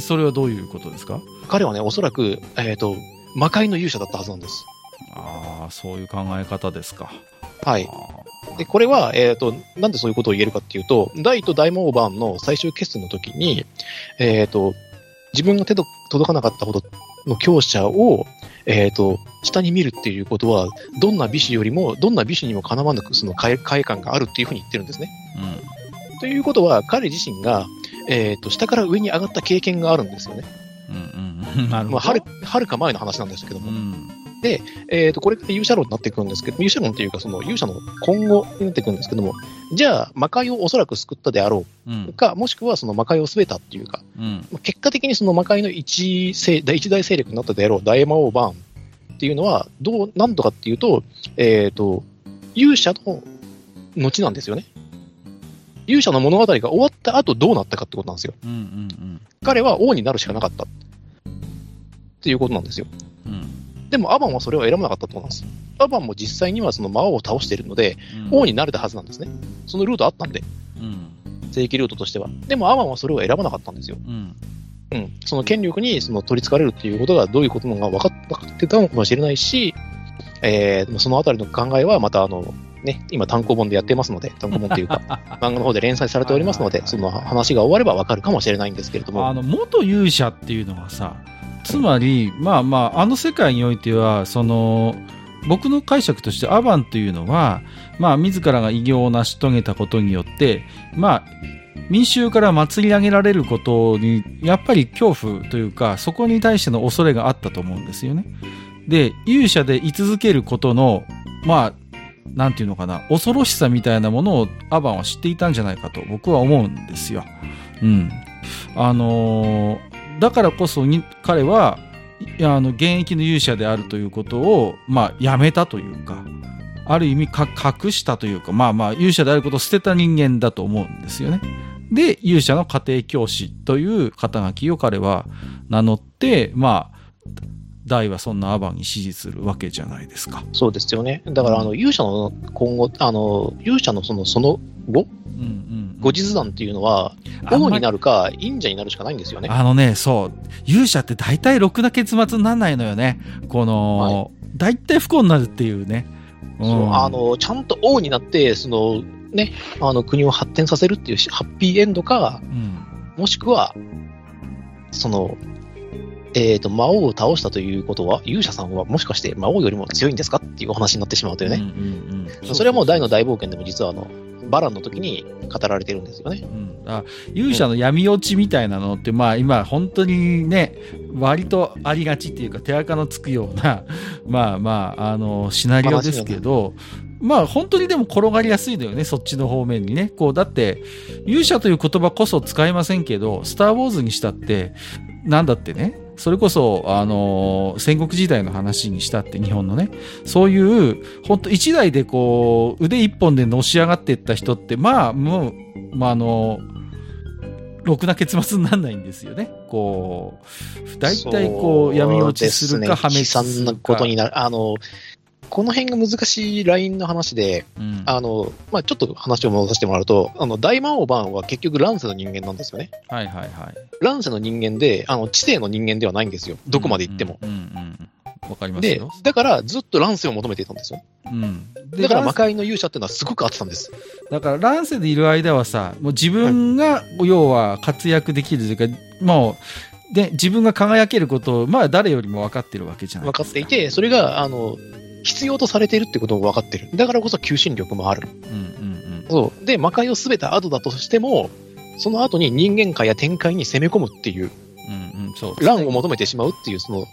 それはどういうことですか？彼はね、おそらく、魔界の勇者だったはずなんです。ああ、そういう考え方ですか。はい。で、これは、なんでそういうことを言えるかっていうと、大と大魔王版の最終決戦の時に、自分が手届かなかったほどの強者を、下に見るっていうことは、どんな美酒にもかなわぬその快感があるっていうふうに言ってるんですね。うん、ということは、彼自身が、下から上に上がった経験があるんですよね。はるか前の話なんですけども、うん、で、これから勇者論になっていくんですけど、勇者論というかその勇者の今後になっていくんですけども、じゃあ魔界をおそらく救ったであろうか、うん、もしくはその魔界をすべたっていうか、うん、結果的にその魔界の一大勢力になったであろう大魔王バーンっていうのは何度かっていうと、勇者の後なんですよね。勇者の物語が終わった後どうなったかってことなんですよ。うんうんうん、彼は王になるしかなかったっていうことなんですよ。うん、でもアバンはそれを選ばなかったってことなんです。アバンも実際にはその魔王を倒しているので、うん、王になれたはずなんですね。そのルートあったんで、うん、正規ルートとしては。でもアバンはそれを選ばなかったんですよ。うんうん、その権力に取りつかれるっていうことがどういうことなのか分かってたのかもしれないし、そのあたりの考えはまたね、今単行本でやってますので、単行本というか漫画の方で連載されておりますので、その話が終われば分かるかもしれないんですけれども、元勇者っていうのはさ、つまり、うん、まあまあ世界においては僕の解釈としてアバンというのは、まあ、自らが偉業を成し遂げたことによって、まあ、民衆から祭り上げられることにやっぱり恐怖というか、そこに対しての恐れがあったと思うんですよね。で、勇者で居続けることの、まあなんていうのかな、恐ろしさみたいなものをアバンは知っていたんじゃないかと僕は思うんですよ。うん、だからこそに彼は現役の勇者であるということを、まあ、やめたというか、ある意味隠したというか、まあまあ勇者であることを捨てた人間だと思うんですよね。で、勇者の家庭教師という肩書きを彼は名乗って、まあ、大はそんなアバンに支持するわけじゃないですか。そうですよね。だから勇者の今後、勇者のその後、うんうん、後日談っていうのは王になるか忍者になるしかないんですよね。そう勇者って大体ろくな結末にならないのよね。この大体、はい、不幸になるっていうね。そうちゃんと王になってね、国を発展させるっていうハッピーエンドか、うん、もしくは魔王を倒したということは勇者さんはもしかして魔王よりも強いんですかっていうお話になってしまうというね、うんうんうん、それはもう大の大冒険でも実はバランの時に語られてるんですよね、うん、勇者の闇落ちみたいなのって、まあ、今本当にね割とありがちっていうか手垢のつくようなまあまあシナリオですけど、まあ本当にでも転がりやすいのよね、そっちの方面にね。こうだって勇者という言葉こそ使いませんけど、スターウォーズにしたってなんだってね、それこそ戦国時代の話にしたって日本のね、そういう本当一代でこう腕一本でのし上がっていった人って、まあもうろくな結末にならないんですよね。こう大体こう闇落ちするか破滅するか、悲惨なことになる。この辺が難しいラインの話で、うんまあ、ちょっと話を戻させてもらうと、大魔王バーンは結局乱世の人間なんですよね。はいはいはい。乱世の人間で知性の人間ではないんですよ、どこまで行っても。うんうんうんうん、わかりますよ。でだからずっと乱世を求めていたんですよ、うん、だから魔界の勇者っていうのはすごく合ってたんです。だから乱世でいる間はさ、もう自分が要は活躍できるというか、もうで自分が輝けることを、まあ、誰よりも分かってるわけじゃないですか。分かっていて、それが必要とされているってことも分かってる。だからこそ求心力もある、うんうんうん、そうで魔界をすべて後だとしても、その後に人間界や天界に攻め込むっていう、うんうん、そうですね、乱を求めてしまうっていう、そう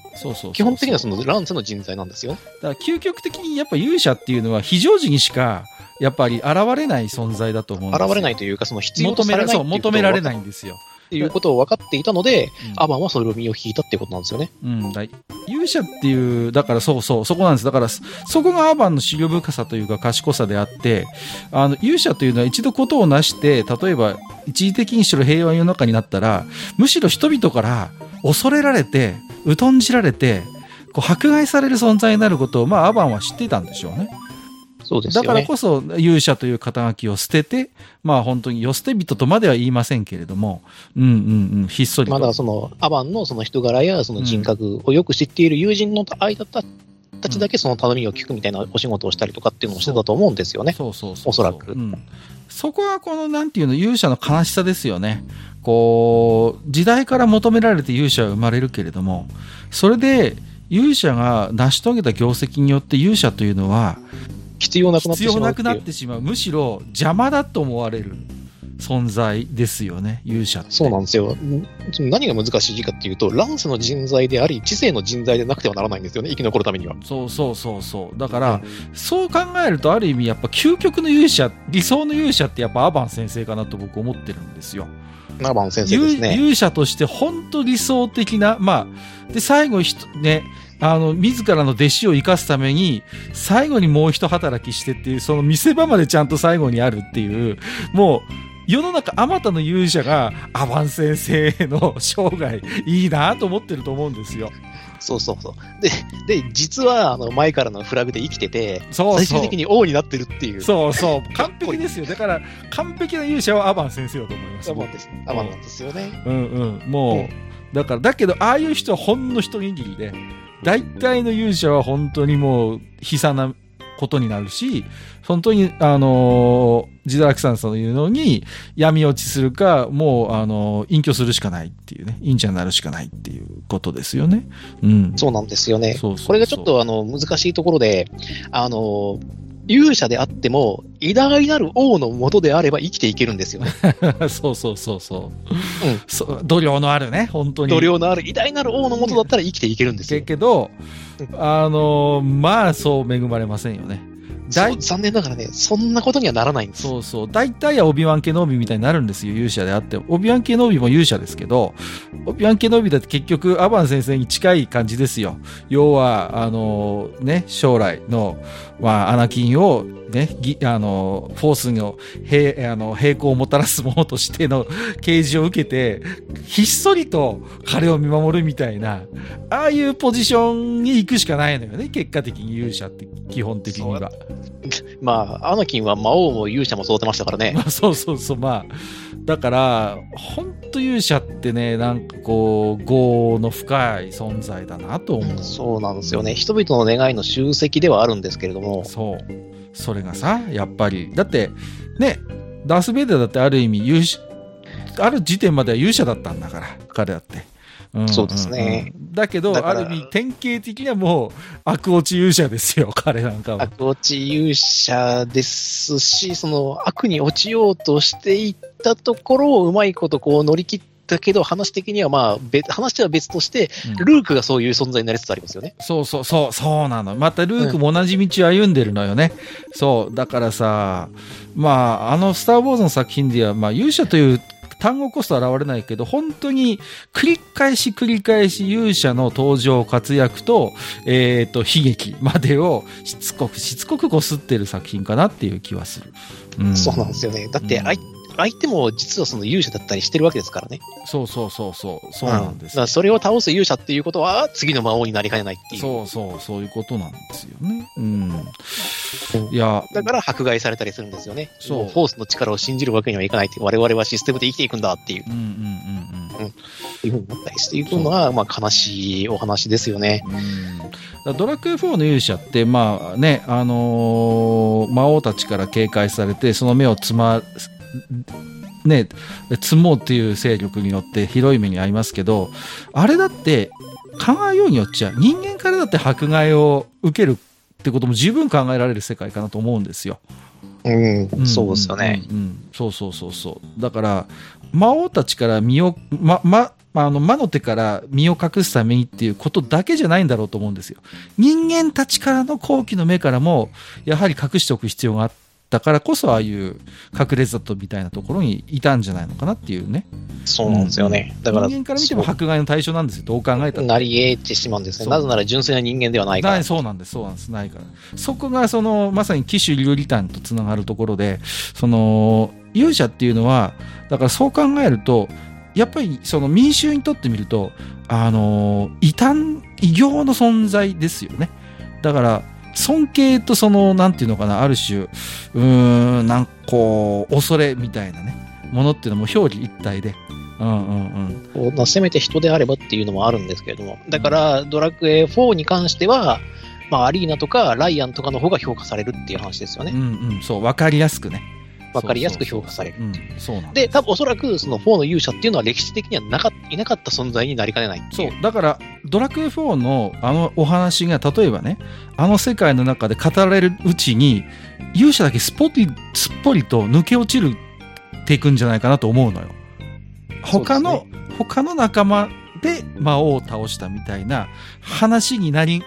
基本的には乱世の人材なんですよ。だから究極的にやっぱ勇者っていうのは非常時にしかやっぱり現れない存在だと思うんですよ。現れないというか、必要とされないっていうことを求められないんですよっていうことを分かっていたので、うん、アバンはそれを身を引いたっていうことなんですよね、うん、勇者っていう、だからそこなんです。だからそこがアバンの思慮深さというか賢さであって、勇者というのは一度ことを成して、例えば一時的にしろ平和世の中になったら、むしろ人々から恐れられて疎んじられてこう迫害される存在になることを、まあ、アバンは知っていたんでしょうね。そうですよね。だからこそ勇者という肩書きを捨てて、まあ本当に世捨て人とまでは言いませんけれども、うんうんうん、ひっそりと。まだアバンの人柄や人格をよく知っている友人の間たちだけ頼みを聞くみたいなお仕事をしたりとかっていうのをしてたと思うんですよね。そうそうそうそう。おそらく。うん。そこはなんていうの、勇者の悲しさですよね。こう時代から求められて勇者は生まれるけれども、それで勇者が成し遂げた業績によって勇者というのは必要なくなってしまう、むしろ邪魔だと思われる存在ですよね、勇者って。そうなんですよ。何が難しいかっていうと、乱世の人材であり知性の人材でなくてはならないんですよね、生き残るためには。そうだから、うん、そう考えるとある意味やっぱ究極の勇者、理想の勇者ってやっぱアバン先生かなと僕思ってるんですよ。アバン先生ですね。勇者として本当理想的な、まあで最後ね、自らの弟子を生かすために最後にもう一働きしてっていう、その見せ場までちゃんと最後にあるっていう、もう世の中あまたの勇者がアバン先生の生涯いいなと思ってると思うんですよ。そうで実は前からのフラグで生きてて、最終的に王になってるっていう。そう完璧ですよ。だから完璧な勇者はアバン先生だと思います。アバンなんですよね。うんうん、もうだからだけど、ああいう人はほんの一握りで、大体の勇者は本当にもう悲惨なことになるし、本当にジダラクさんの言うのに闇落ちするか、もう隠居するしかないっていうね、忍者になるしかないっていうことですよね、うん、そうなんですよね。これがちょっと難しいところで、勇者であっても偉大なる王の下であれば生きていけるんですよね。そう、うん、度量のあるね、本当に度量のある偉大なる王の下だったら生きていけるんですよ。けどまあそう恵まれませんよね。残念ながらね、そんなことにはならないんです。そうそう。大体はオビワンケノービみたいになるんですよ、勇者であって。オビワンケノービも勇者ですけど、オビワンケノービだって結局、アバン先生に近い感じですよ。要は、ね、将来の、まあ、アナキンを、ね、フォースの平行をもたらすものとしての啓示を受けて、ひっそりと彼を見守るみたいな、ああいうポジションに行くしかないのよね、結果的に勇者って、基本的には。まあ、アナキンは魔王も勇者も育てましたからね。まあ、そうそうそう、まあ、だから、本当勇者ってね、なんかこう、業の深い存在だなと思う。そうなんですよね、人々の願いの集積ではあるんですけれども。そう。それがさ、やっぱりだってね、ダース・ベイダーだってある意味勇者、ある時点までは勇者だったんだから、彼だって、そうですね。だけどある意味典型的にはもう悪落ち勇者ですよ、彼なんかは。悪落ち勇者ですし、その悪に落ちようとしていったところをうまいことこう乗り切って。だけど話的には、まあ、話は別として、ルークがそういう存在になりつつありますよね。そうそうそう、そうなの。またルークも同じ道を歩んでるのよね。うん、そう、だからさ、まあ、スター・ウォーズの作品では、まあ、勇者という単語こそ現れないけど、本当に繰り返し勇者の登場、活躍と、悲劇までをしつこくこすってる作品かなっていう気はする。うん、そうなんですよね。だって、相手も実はその勇者だったりしてるわけですからね。そうそうそうそう、そうなんです。それを倒す勇者っていうことは次の魔王になりかねないっていう。そうそう、そういうことなんですよね。うん。いや、だから迫害されたりするんですよね。そう。フォースの力を信じるわけにはいかないって、我々はシステムで生きていくんだっていう。うんうんうんうん。っていうふうになったりしていくのは、まあ悲しいお話ですよね。うん。ドラクエ4の勇者ってまあね、魔王たちから警戒されてその目を積もうっていう勢力によって広い目に遭いますけど、あれだって考えようによっちゃ人間からだって迫害を受けるってことも十分考えられる世界かなと思うんですよ。うん、そうですよね。そうそうそうそう。だから魔王たちから魔の手から身を隠すためにっていうことだけじゃないんだろうと思うんですよ。人間たちからの好奇の目からもやはり隠しておく必要があって、だからこそああいう隠れ里みたいなところにいたんじゃないのかなっていうね。そうなんですよね。だから人間から見ても迫害の対象なんですよ。どう考えたらなり得てしまうんですね。なぜなら純粋な人間ではないから。そうなんです。ないから。そこがそのまさに騎手流理端とつながるところで、その勇者っていうのはだからそう考えるとやっぱりその民衆にとってみると異形の存在ですよね。だから。尊敬とその、なんていうのかな、ある種、なんかこう、恐れみたいなね、ものっていうのも表裏一体で。せめて人であればっていうのもあるんですけれども。だから、ドラクエ4に関しては、まあ、アリーナとかライアンとかの方が評価されるっていう話ですよね。そう、わかりやすくね。わかりやすく評価される。で、多分おそらくその4の勇者っていうのは歴史的にはないなかった存在になりかねない。そう。だからドラクエ4のあのお話が例えばね、あの世界の中で語られるうちに勇者だけすっぽりと抜け落ちるっていくんじゃないかなと思うのよ。他の仲間で魔王を倒したみたいな話になる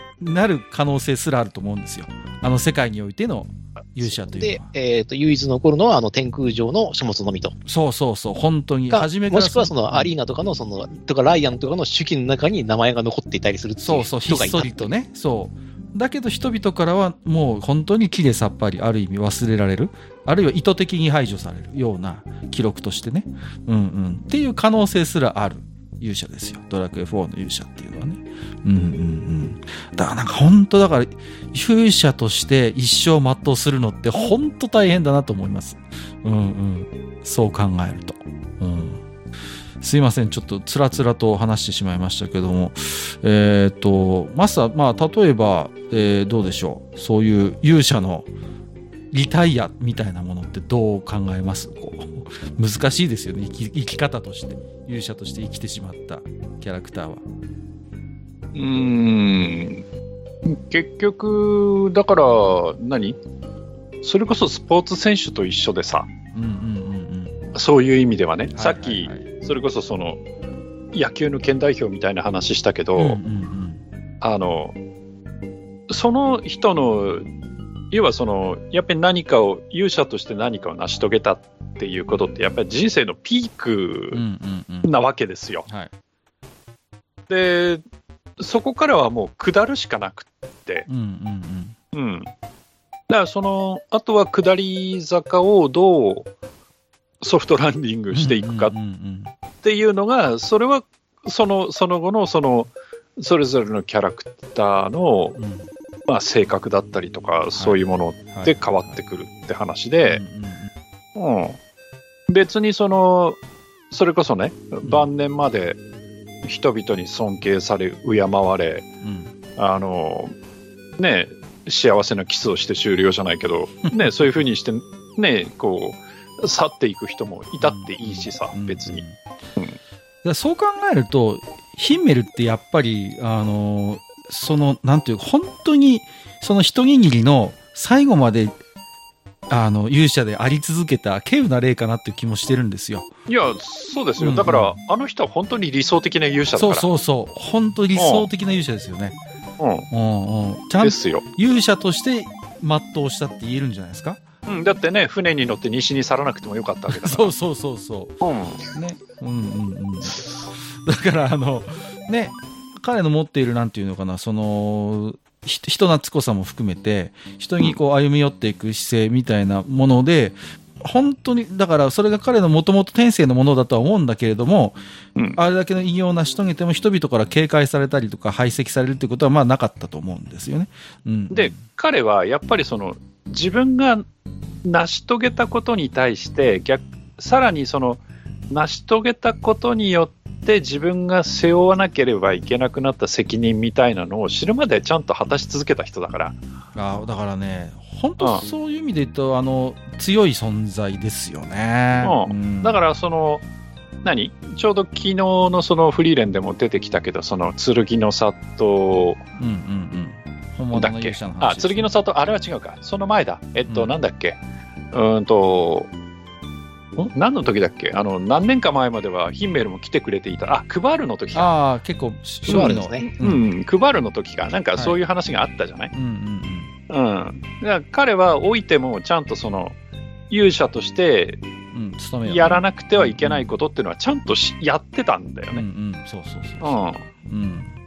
可能性すらあると思うんですよ。あの世界においての。勇者というのはで、唯一残るのはあの天空上の書物のみと。そうそうそう、本当に初めからもしくはそのアリーナとかのそのとかライアンとかの手記の中に名前が残っていたりするっていう人がいた。そうそう、ひっそりとね。そうだけど人々からはもう本当にきれいさっぱり、ある意味忘れられる、あるいは意図的に排除されるような記録としてね、っていう可能性すらある勇者ですよ、ドラクエ4の勇者っていうのはね。だからなんか本当だから勇者として一生全うするのって本当大変だなと思います。そう考えると。すいません、ちょっとつらつらと話してしまいましたけども、まあ例えば、どうでしょう、そういう勇者のリタイアみたいなものってどう考えます？こう難しいですよね、生き方として、勇者として生きてしまったキャラクターは。結局だからそれこそスポーツ選手と一緒でさ、そういう意味ではね、さっきそれこそその野球の県代表みたいな話したけど、その人の要はそのやっぱり何かを勇者として何かを成し遂げたっていうことってやっぱり人生のピークなわけですよ、うんうんうん、はい、でそこからはもう下るしかなくって、うんうんうんうん、だからそのあとは下り坂をどうソフトランディングしていくかっていうのが、それはその後のそのそれぞれのキャラクターの、うん、まあ、性格だったりとかそういうものって変わってくるって話で、別にそのそれこそね、晩年まで人々に尊敬され敬われ、うん、ね、幸せなキスをして終了じゃないけど、ね、そういう風にして、ね、こう去っていく人もいたっていいしさ、うん、別に、うん、そう考えるとヒンメルってやっぱりそのなんていう本当にその一握りの最後まで勇者であり続けた稀有な例かなっていう気もしてるんですよ。いやそうですよ、だから、うんうん、あの人は本当に理想的な勇者だから、そうそうそう、本当に理想的な勇者ですよね、うんうん、ちゃんと勇者として全うしたって言えるんじゃないですか、うん、だってね、船に乗って西に去らなくてもよかったわけだからそうそうそうそう、うんね、うんうんうん、だからね、彼の持っているなんていうのかな、その人懐っこさも含めて人にこう歩み寄っていく姿勢みたいなもので、本当にだからそれが彼のもともと天性のものだとは思うんだけれども、うん、あれだけの偉業を成し遂げても人々から警戒されたりとか排斥されるっていうことはまあなかったと思うんですよね、うん、で彼はやっぱりその自分が成し遂げたことに対してさらにその成し遂げたことによって自分が背負わなければいけなくなった責任みたいなのを死ぬまでちゃんと果たし続けた人だから、あ、だからね、本当そういう意味で言うと、うん、強い存在ですよね、うんうん、だからそのちょうど昨日のそのフリーレンでも出てきたけど、その剣の里、うんうんうん、だっけ、あ、剣の里、あれは違うか、その前だ、なんだっけ、何の時だっけ、何年か前まではヒンメルも来てくれていた、あ、クバールの時か、あ、結構クバールの、ね、うん、クバールの時か、なんかそういう話があったじゃない、はい、うんうんうんうん、だから彼は老いてもちゃんとその勇者としてやらなくてはいけないことっていうのはちゃんとやってたんだよね、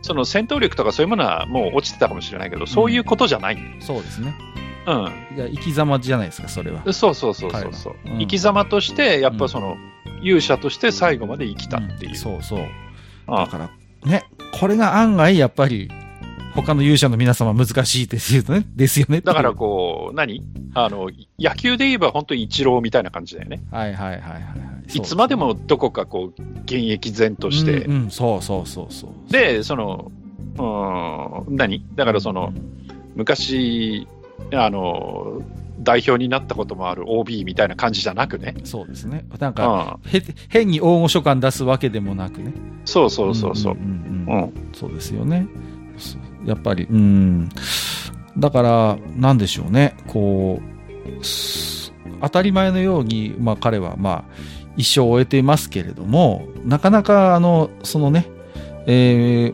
その戦闘力とかそういうものはもう落ちてたかもしれないけど、そういうことじゃない、うん、そうですね、うん、いや生き様じゃないですか、それは。そうそうそうそうそう、うん、生き様としてやっぱその、うん、勇者として最後まで生きたっていう、うん、そうそう、だからね、これが案外やっぱり他の勇者の皆様難しいですよね、ですよね。だからこう野球で言えば本当にイチローみたいな感じだよね。はいはいはいはい、はい。いつまでもどこかこう現役前として。うん、うん、そうそうそうそう。でそのだからその、うん、昔代表になったこともある OB みたいな感じじゃなくね。そうですね。なんか、うん、変に大御所感出すわけでもなくね。そうそうそうそう。うんうんうんうん、そうですよね。やっぱり、うん、だからなんでしょうね、こう当たり前のように、まあ、彼はまあ一生を終えていますけれども、なかなかそのね、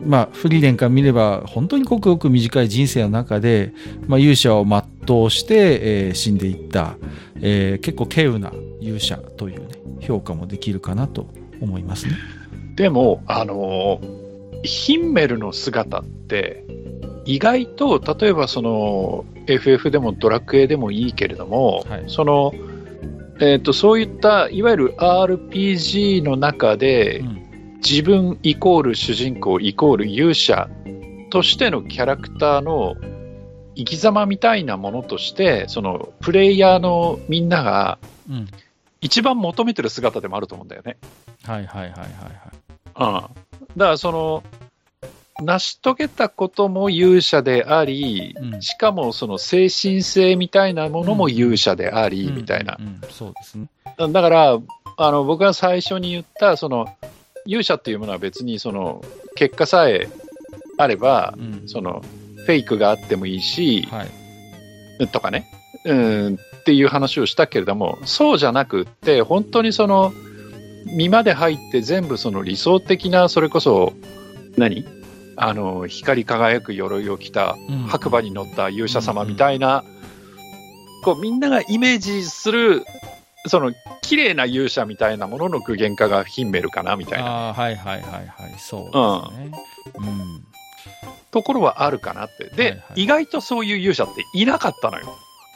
まあ、フリーレンから見れば本当にごくごく短い人生の中で、まあ、勇者を全うして、死んでいった、結構稀有な勇者という、ね、評価もできるかなと思いますね。でもヒンメルの姿って意外と、例えばその FF でもドラクエでもいいけれども、はい、そういったいわゆる RPG の中で、うん、自分イコール主人公イコール勇者としてのキャラクターの生き様みたいなものとして、そのプレイヤーのみんなが一番求めてる姿でもあると思うんだよね、うん、はいはいはいはいはい、うん、だからその成し遂げたことも勇者であり、うん、しかもその精神性みたいなものも勇者であり、うん、みたいな、うんうん、そうですね。だから僕が最初に言ったその勇者っていうものは別にその結果さえあれば、うん、そのフェイクがあってもいいし、はい、とかね、うんっていう話をしたけれども、そうじゃなくって本当にその身まで入って全部その理想的な、それこそ光り輝く鎧を着た白馬に乗った勇者様みたいなこうみんながイメージするその綺麗な勇者みたいなものの具現化がヒンメルかなみたいな。あ、はいはいはいはい、そうですね、うんうん、ところはあるかなって。で、はいはい、意外とそういう勇者っていなかったのよ。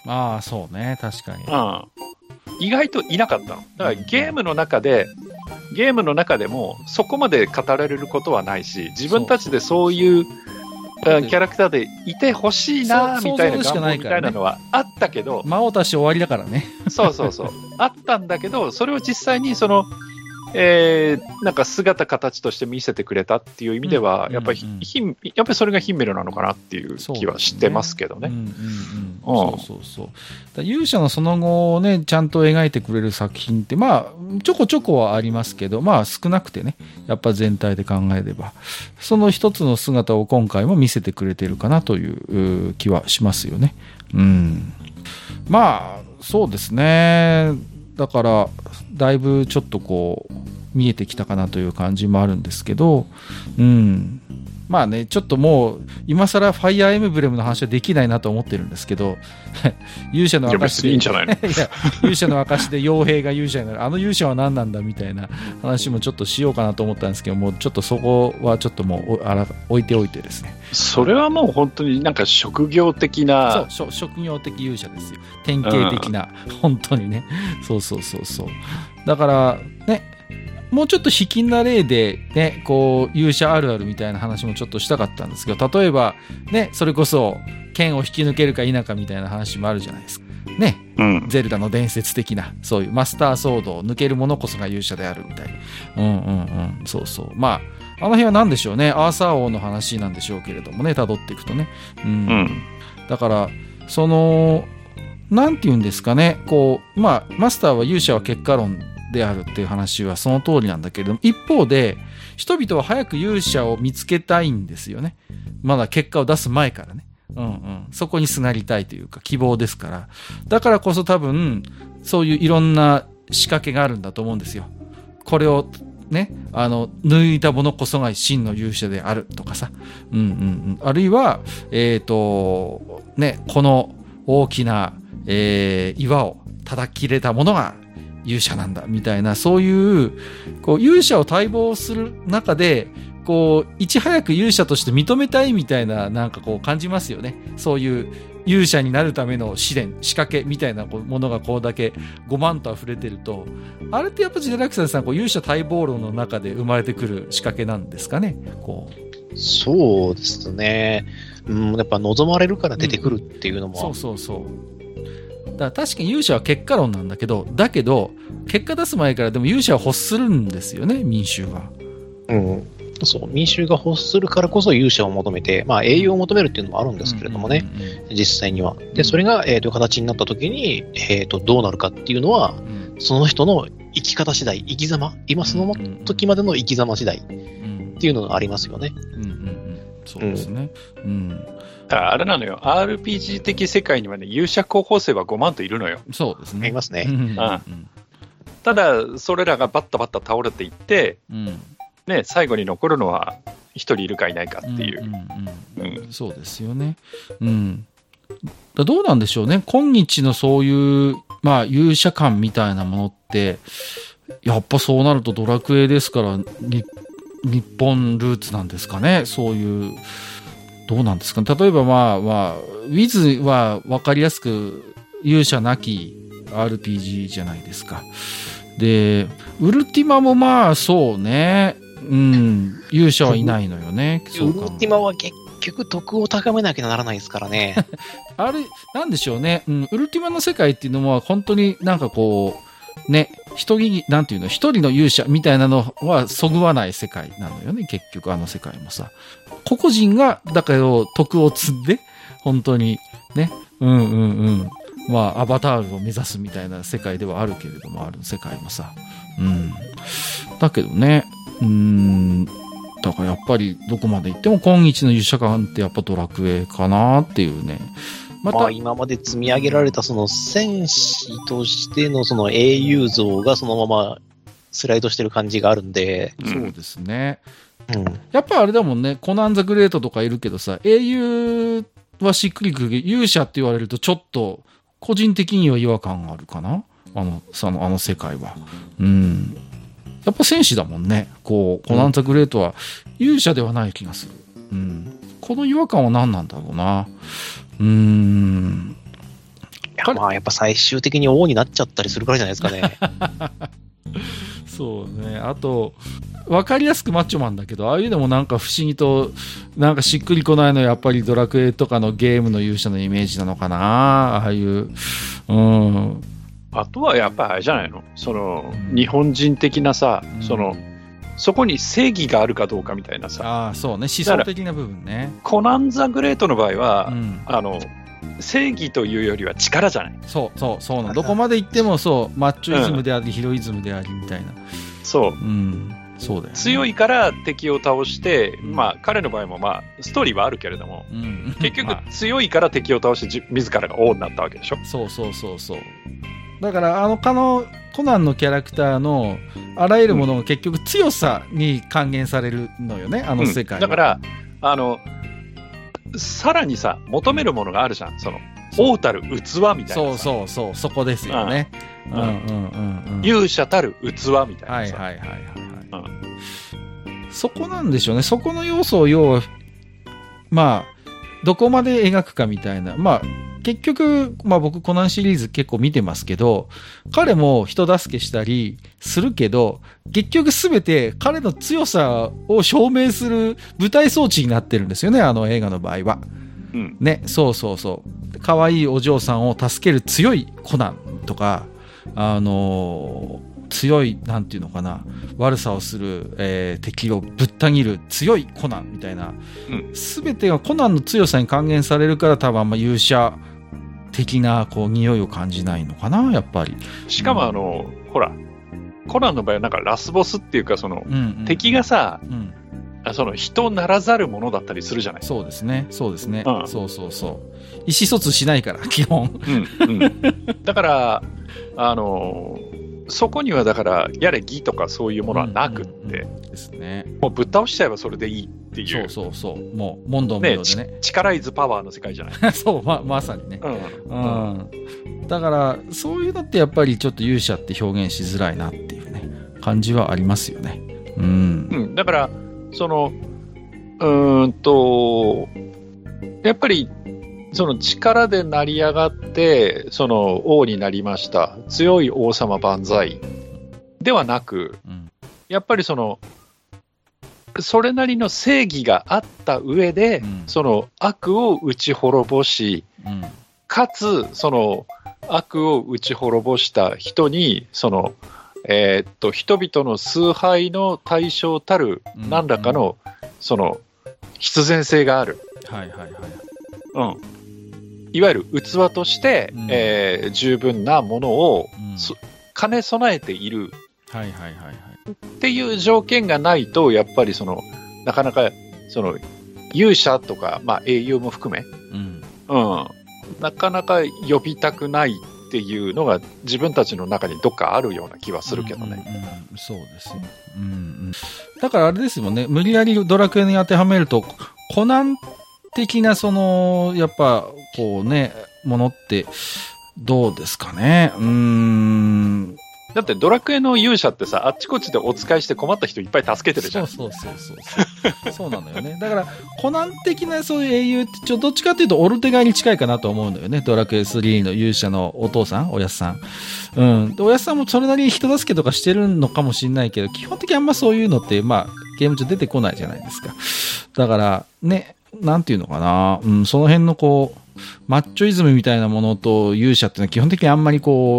ああそうね、確かに、うん、意外といなかったのだからゲームの中でもそこまで語られることはないし、自分たちでそういうキャラクターでいてほしいなみたいな願望みたいなのはあったけど、魔王たち終わりだからね。そうそうそう、あったんだけど、それを実際にその、なんか姿形として見せてくれたっていう意味では、やっぱりそれがヒンメルなのかなっていう気はしてますけどね。そうそうそう、だ勇者のその後をねちゃんと描いてくれる作品ってまあちょこちょこはありますけど、まあ少なくてね、やっぱ全体で考えればその一つの姿を今回も見せてくれてるかなという気はしますよね。うん、まあそうですね。だからだいぶちょっとこう見えてきたかなという感じもあるんですけど、うん、まあね、ちょっともう今更ファイアーエムブレムの話はできないなと思ってるんですけど勇者の証でいいんじゃないのいや勇者の証で傭兵が勇者になる、あの勇者は何なんだみたいな話もちょっとしようかなと思ったんですけど、もうちょっとそこはちょっともう置いておいてですね。それはもう本当になんか職業的な、そう職業的勇者ですよ、典型的な、うん、本当にね、そうそうそうそう、だからねもうちょっと卑近な例でね、こう勇者あるあるみたいな話もちょっとしたかったんですけど、例えばね、それこそ剣を引き抜けるか否かみたいな話もあるじゃないですかね、うん、ゼルダの伝説的なそういうマスターソードを抜ける者こそが勇者であるみたいな、うんうんうん、そうそう、まああの辺は何でしょうね、アーサー王の話なんでしょうけれどもね、辿っていくとね、うんうん、だからそのなんていうんですかね、こうまあマスターは勇者は結果論であるっていう話はその通りなんだけれども、一方で人々は早く勇者を見つけたいんですよね、まだ結果を出す前からね、うんうん、そこにすがりたいというか希望ですから、だからこそ多分そういういろんな仕掛けがあるんだと思うんですよ。これをね、抜いたものこそが真の勇者であるとかさ、うんうんうん、あるいはね、この大きな、岩を叩き入れたものが勇者なんだみたいな、そういう、こう勇者を待望する中で、こういち早く勇者として認めたいみたいな、なんかこう感じますよね。そういう勇者になるための試練、仕掛けみたいなものがこうだけごまんと溢れてると、あれってやっぱジデラクサさん、こう勇者待望論の中で生まれてくる仕掛けなんですかね。こうそうですね、うん。やっぱ望まれるから出てくるっていうのも、うん、そうそうそう。だから確かに勇者は結果論なんだけど、だけど結果出す前からでも勇者を欲するんですよね、民衆は、うん、そう、民衆が欲するからこそ勇者を求めて、まあ、栄養を求めるっていうのもあるんですけれどもね、うんうんうん、実際にはでそれが、形になった時に、どうなるかっていうのは、うん、その人の生き方次第、生き様、今その時までの生き様次第っていうのがありますよね、うんうんうん、そうですね、うん、あれなのよ、 RPG 的世界にはね、勇者候補生は5万といるのよ。そうですね、いますね、うんうんうん、ただそれらがバッタバッタ倒れていって、うんね、最後に残るのは1人いるかいないかっていう、うんうんうんうん、そうですよね、うん、だどうなんでしょうね、今日のそういう、まあ、勇者感みたいなものってやっぱそうなるとドラクエですから日本ルーツなんですかね、そういうどうなんですかね。例えばまあウィズは分かりやすく勇者なき RPG じゃないですか。でウルティマもまあそうね、うん、勇者はいないのよね。そうウルティマは結局徳を高めなきゃならないですからねあれなんでしょうね、うん、ウルティマの世界っていうのは本当になんかこうね、なんていうの、一人の勇者みたいなのはそぐわない世界なのよね、結局あの世界もさ、個々人がだけど徳を積んで本当にね、うんうんうん、まあアバタールを目指すみたいな世界ではあるけれども、ある世界もさ、うん、だけどね、だからやっぱりどこまで行っても今日の勇者感ってやっぱドラクエかなっていうね。まあ、今まで積み上げられたその戦士としてのその英雄像がそのままスライドしてる感じがあるんで、そうですね、うん、やっぱあれだもんね、コナンザグレートとかいるけどさ、英雄はしっくりくるけど勇者って言われるとちょっと個人的には違和感があるかな、あの世界は。うん。やっぱ戦士だもんね。コナンザグレートは勇者ではない気がする。うん。この違和感は何なんだろうな。やっぱ最終的に王になっちゃったりするからじゃないですかね。そうね。あと分かりやすくマッチョマンだけど、ああいうのもなんか不思議となんかしっくりこないのはやっぱりドラクエとかのゲームの勇者のイメージなのかな、ああいう、うん、あとはやっぱりあれじゃないの、その日本人的なさ、うん、そこに正義があるかどうかみたいなさ、あ、そうね、思想的な部分ね。コナンザグレートの場合は、うん、正義というよりは力じゃない。そうな、どこまで行ってもそうマッチョイズムであり、うん、ヒロイズムでありみたいな。そう、うん、そうだよね。強いから敵を倒して、うん、彼の場合もストーリーはあるけれども、うん、結局強いから敵を倒して自らが王になったわけでしょ。そうだからコナンのキャラクターのあらゆるものが結局強さに還元されるのよね、うん、あの世界は、うん、だからさらにさ求めるものがあるじゃん、王たる器みたいな。そうそこですよね。勇者たる器みたいなさ、はいはいはいはい、うん、そこなんでしょうね。そこの要素を要はどこまで描くかみたいな。結局、僕コナンシリーズ結構見てますけど、彼も人助けしたりするけど、結局全て彼の強さを証明する舞台装置になってるんですよね、あの映画の場合は、うん、ね、そう可愛いお嬢さんを助ける強いコナンとか、強いなんていうのかな、悪さをする、敵をぶった切る強いコナンみたいな、うん、全てがコナンの強さに還元されるから、多分勇者的な匂いを感じないのかな、やっぱり。しかもほらコナンの場合はなんかラスボスっていうか、敵がさ、うん、人ならざるものだったりするじゃない。そうですね、うん、そう意思疎通しないから基本、うんうん、だからそこにはだからやれ義とかそういうものはなくって、ですね、もうぶっ倒しちゃえばそれでいいっていう。そうもう問答無用でね、力イズパワーの世界じゃない。そう、まさにね、うんうん、だからそういうのってやっぱりちょっと勇者って表現しづらいなっていうね感じはありますよね、うんうん、だからやっぱり力で成り上がって王になりました、強い王様万歳ではなく、やっぱりそれなりの正義があった上で、悪を打ち滅ぼし、かつ悪を打ち滅ぼした人に人々の崇拝の対象たる何らかの必然性がある、はいはいはい、うん、いわゆる器として、十分なものを、兼ね備えている、はいはいはいはい、っていう条件がないと、やっぱりなかなか勇者とか、英雄も含め、なかなか呼びたくないっていうのが自分たちの中にどっかあるような気はするけどね、そうですね、だからあれですもんね、無理やりドラクエに当てはめるとコナン的なやっぱものってどうですかね。だってドラクエの勇者ってさ、あっちこっちでお使いして困った人いっぱい助けてるじゃん。そうそうなのよね。だからコナン的なそういう英雄ってどっちかっていうとオルテガに近いかなと思うのよね。ドラクエ3の勇者のお父さん、おやすさん、おやすさんもそれなりに人助けとかしてるのかもしれないけど、基本的にあんまそういうのってゲーム上出てこないじゃないですか。だからね、なんていうのかな、その辺のマッチョイズムみたいなものと勇者ってのは基本的にあんまり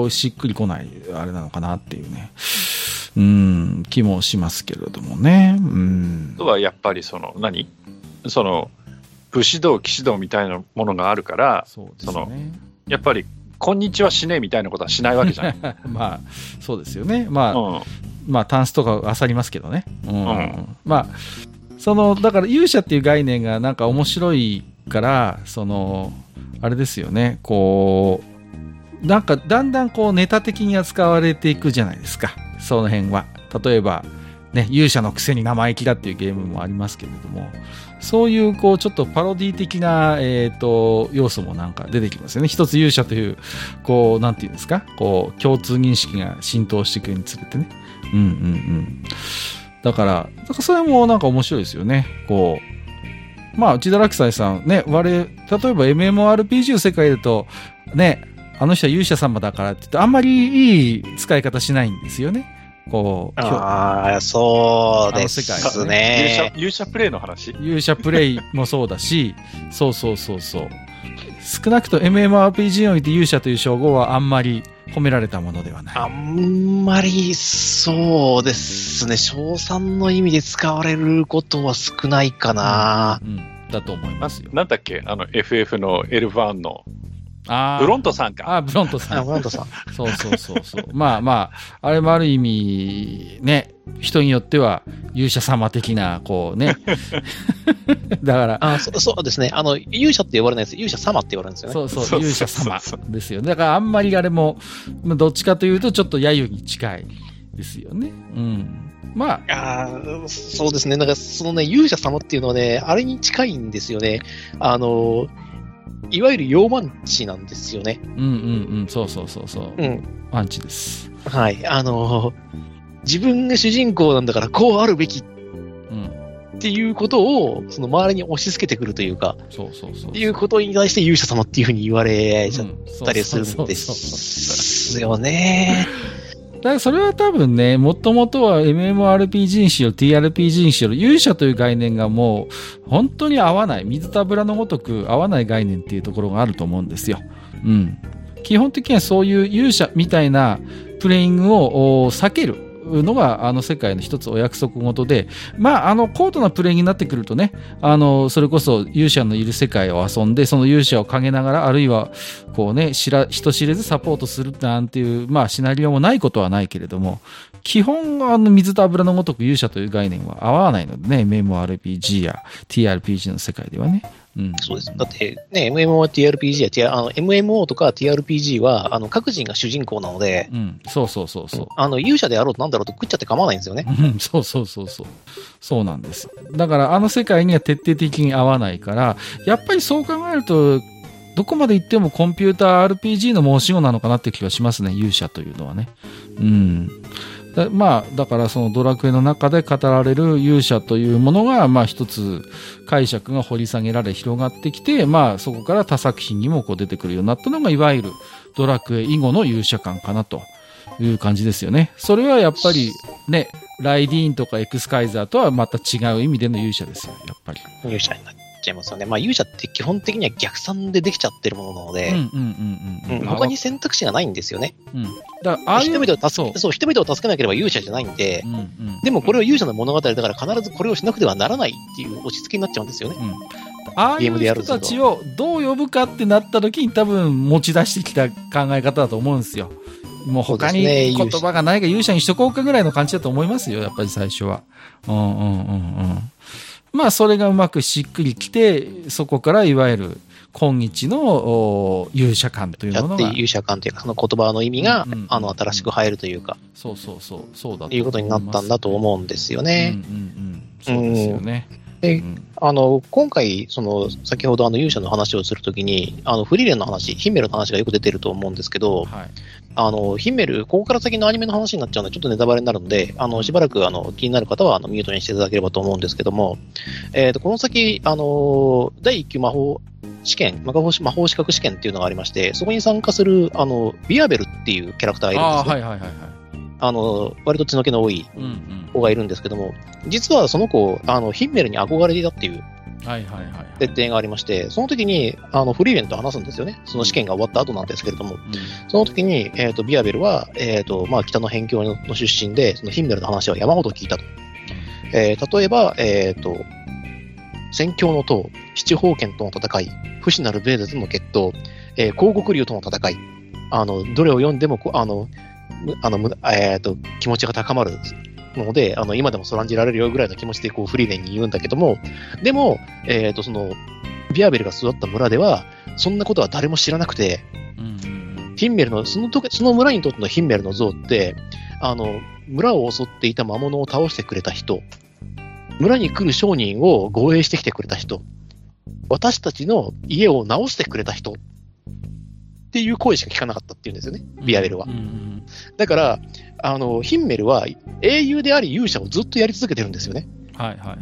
しっくりこないあれなのかなっていうね、気もしますけれどもね。あとはやっぱり武士道騎士道みたいなものがあるから、そうですね、やっぱりこんにちはしねえみたいなことはしないわけじゃない。そうですよね。タンスとか漁りますけどね。だから勇者っていう概念がなんか面白いから、あれですよね、なんかだんだんネタ的に扱われていくじゃないですか、その辺は。例えばね、勇者のくせに生意気だっていうゲームもありますけれども、そういうこうちょっとパロディ的な、要素もなんか出てきますよね。一つ勇者というこうなんていうんですか、こう共通認識が浸透していくにつれてね、うんうんうん。だからそれもなんか面白いですよね。こう。まあ、内田落斎さんね、例えば MMORPG の世界だとね、あの人は勇者様だからって言ってあんまりいい使い方しないんですよね。こう、ああ、そうですね。勇者プレイの話？勇者プレイもそうだし、そうそうそうそう。少なくと MMORPG において勇者という称号はあんまり褒められたものではない。あんまりそうですね。称賛の意味で使われることは少ないかな。うんうん、だと思いますよ。なんだっけ、あの FF のエルファンの。ブロントさんか。ブロントさん。そうそうそうそう。まあまあ、あれもある意味、ね、人によっては勇者様的な、こうね。だから。そうですね。勇者って呼ばれないです。勇者様って言われるんですよね。そう、勇者様ですよね。だからあんまりあれも、どっちかというと、ちょっと揶揄に近いですよね。うん。まあ、そうですね。なんか、そのね、勇者様っていうのはね、あれに近いんですよね。いわゆるヨーマンチなんですよね。うんうんうん、そうそうそうそう。うん、マンチです。はい、自分が主人公なんだからこうあるべきっていうことをその周りに押し付けてくるというか、そうそうそうっていうことに対して勇者様っていうふうに言われちゃったりするんですよね。だからそれは多分ね、もともとは MMORPG にしろ TRPG にしろ勇者という概念がもう本当に合わない、水と油のごとく合わない概念っていうところがあると思うんですよ。うん。基本的にはそういう勇者みたいなプレイングを避けるのがあの世界の一つお約束事で、まあ高度なプレイになってくるとね、それこそ勇者のいる世界を遊んで、その勇者を陰ながらあるいはこうね、人知れずサポートするなんていうまあシナリオもないことはないけれども、基本水と油のごとく勇者という概念は合わないのでね、MMORPG や TRPG の世界ではね。うん、そうです。だって、ね、MMO、TRPG や、MMO とか TRPG は、各人が主人公なので、うん、そうそうそうそう。勇者であろうとなんだろうと食っちゃって構わないんですよね。うん、そうそうそうそう。そうなんです。だから、あの世界には徹底的に合わないから、やっぱりそう考えると、どこまで行ってもコンピューター RPG の申し子なのかなって気はしますね、勇者というのはね。うん。まあ、だからそのドラクエの中で語られる勇者というものが、まあ一つ解釈が掘り下げられ広がってきて、まあそこから他作品にもこう出てくるようになったのが、いわゆるドラクエ以後の勇者感かなという感じですよね。それはやっぱりね、ライディーンとかエクスカイザーとはまた違う意味での勇者ですよ、やっぱり。勇者になっちゃいますよね。まあ勇者って基本的には逆算でできちゃってるものなので、他に選択肢がないんですよね。うん、だから人々を助けなければ勇者じゃないんで、うんうん、でもこれは勇者の物語だから必ずこれをしなくてはならないっていう落ち着きになっちゃうんですよね。うん、ああいう人たちをどう呼ぶかってなった時に多分持ち出してきた考え方だと思うんですよ。もう他に言葉がないが勇者にしとこうかぐらいの感じだと思いますよ、やっぱり最初は。うんうんうんうん。まあそれがうまくしっくりきて、そこからいわゆる今日の勇者感というものが、勇者感というかその言葉の意味が、うんうん、新しく入るというか、そうそうそうそうだということになったんだと思うんですよね。うんうんうん、そうですよね。で、うん、今回その先ほど勇者の話をするときにフリーレンの話、ヒンメルの話がよく出てると思うんですけど、はい、ヒンメル、ここから先のアニメの話になっちゃうのでちょっとネタバレになるので、しばらく気になる方はミュートにしていただければと思うんですけども、この先第1級魔法試験、魔法資格試験っていうのがありまして、そこに参加するビアベルっていうキャラクターがいるんですね。はいはいはいはい。割と血の気の多い子がいるんですけども、うんうん、実はその子ヒンメルに憧れていたっていう設定がありまして、はいはいはい、その時にフリーレンと話すんですよね。その試験が終わった後なんですけれども、うん、その時に、ビアベルは、まあ、北の辺境の出身で、そのヒンメルの話は山ほど聞いたと、例えば、戦況の塔、七宝剣との戦い、不死なるベーゼとの決闘、広獄竜との戦い、どれを読んでも気持ちが高まるので、今でもそらんじられるよぐらいの気持ちでこうフリーレンに言うんだけども、でも、そのビアベルが育った村ではそんなことは誰も知らなくて、ヒンメルのその村にとってのヒンメルの像って村を襲っていた魔物を倒してくれた人、村に来る商人を護衛してきてくれた人、私たちの家を直してくれた人っていう声しか聞かなかったっていうんですよね、ビアウェルは。だからヒンメルは英雄であり勇者をずっとやり続けてるんですよね。はいはいはい。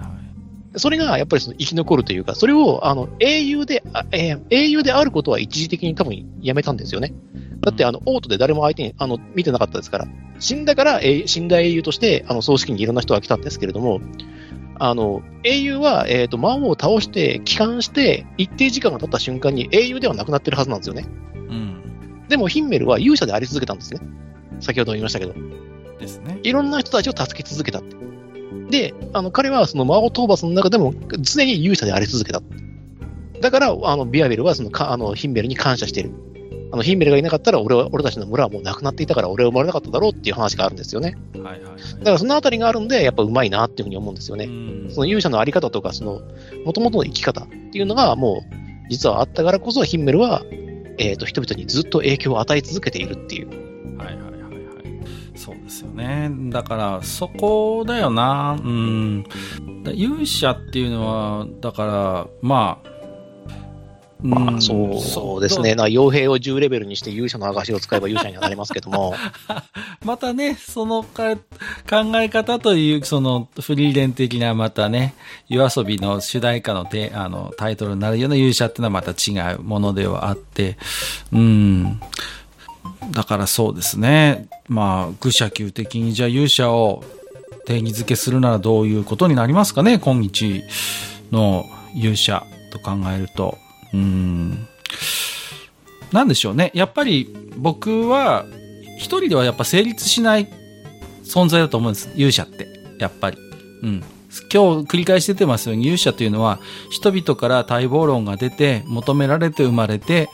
それがやっぱりその生き残るというか、それを英雄であることは一時的に多分やめたんですよね。だってオートで誰も相手に見てなかったですから、死んだ英雄として葬式にいろんな人が来たんですけれども、英雄は、魔王を倒して帰還して一定時間が経った瞬間に英雄ではなくなってるはずなんですよね。うん、でもヒンメルは勇者であり続けたんですね。先ほど言いましたけどですね、いろんな人たちを助け続けたって。で、彼はその魔王討伐の中でも常に勇者であり続けた。だからビアベルはヒンメルに感謝している。ヒンメルがいなかったら俺たちの村はもうなくなっていたから、俺は生まれなかっただろうっていう話があるんですよね。はいはいはい、だからそのあたりがあるんで、やっぱうまいなっていうふうに思うんですよね。その勇者のあり方とか、もともとの生き方っていうのがもう実はあったからこそ、ヒンメルは、人々にずっと影響を与え続けているっていう。はいはい。そうですよね。だからそこだよな。うん、勇者っていうのはだからそうですね。傭兵を10レベルにして勇者の証を使えば勇者にはなりますけどもまたね、その考え方というそのフリーレン的なまたね、YOASOBIの主題歌のタイトルになるような勇者っていうのはまた違うものではあって、だからそうですね。愚者級的にじゃあ勇者を定義づけするならどういうことになりますかね。今日の勇者と考えると、なんでしょうね。やっぱり僕は一人ではやっぱ成立しない存在だと思うんです、勇者ってやっぱり。今日繰り返し出てますように、勇者というのは人々から待望論が出て求められて生まれて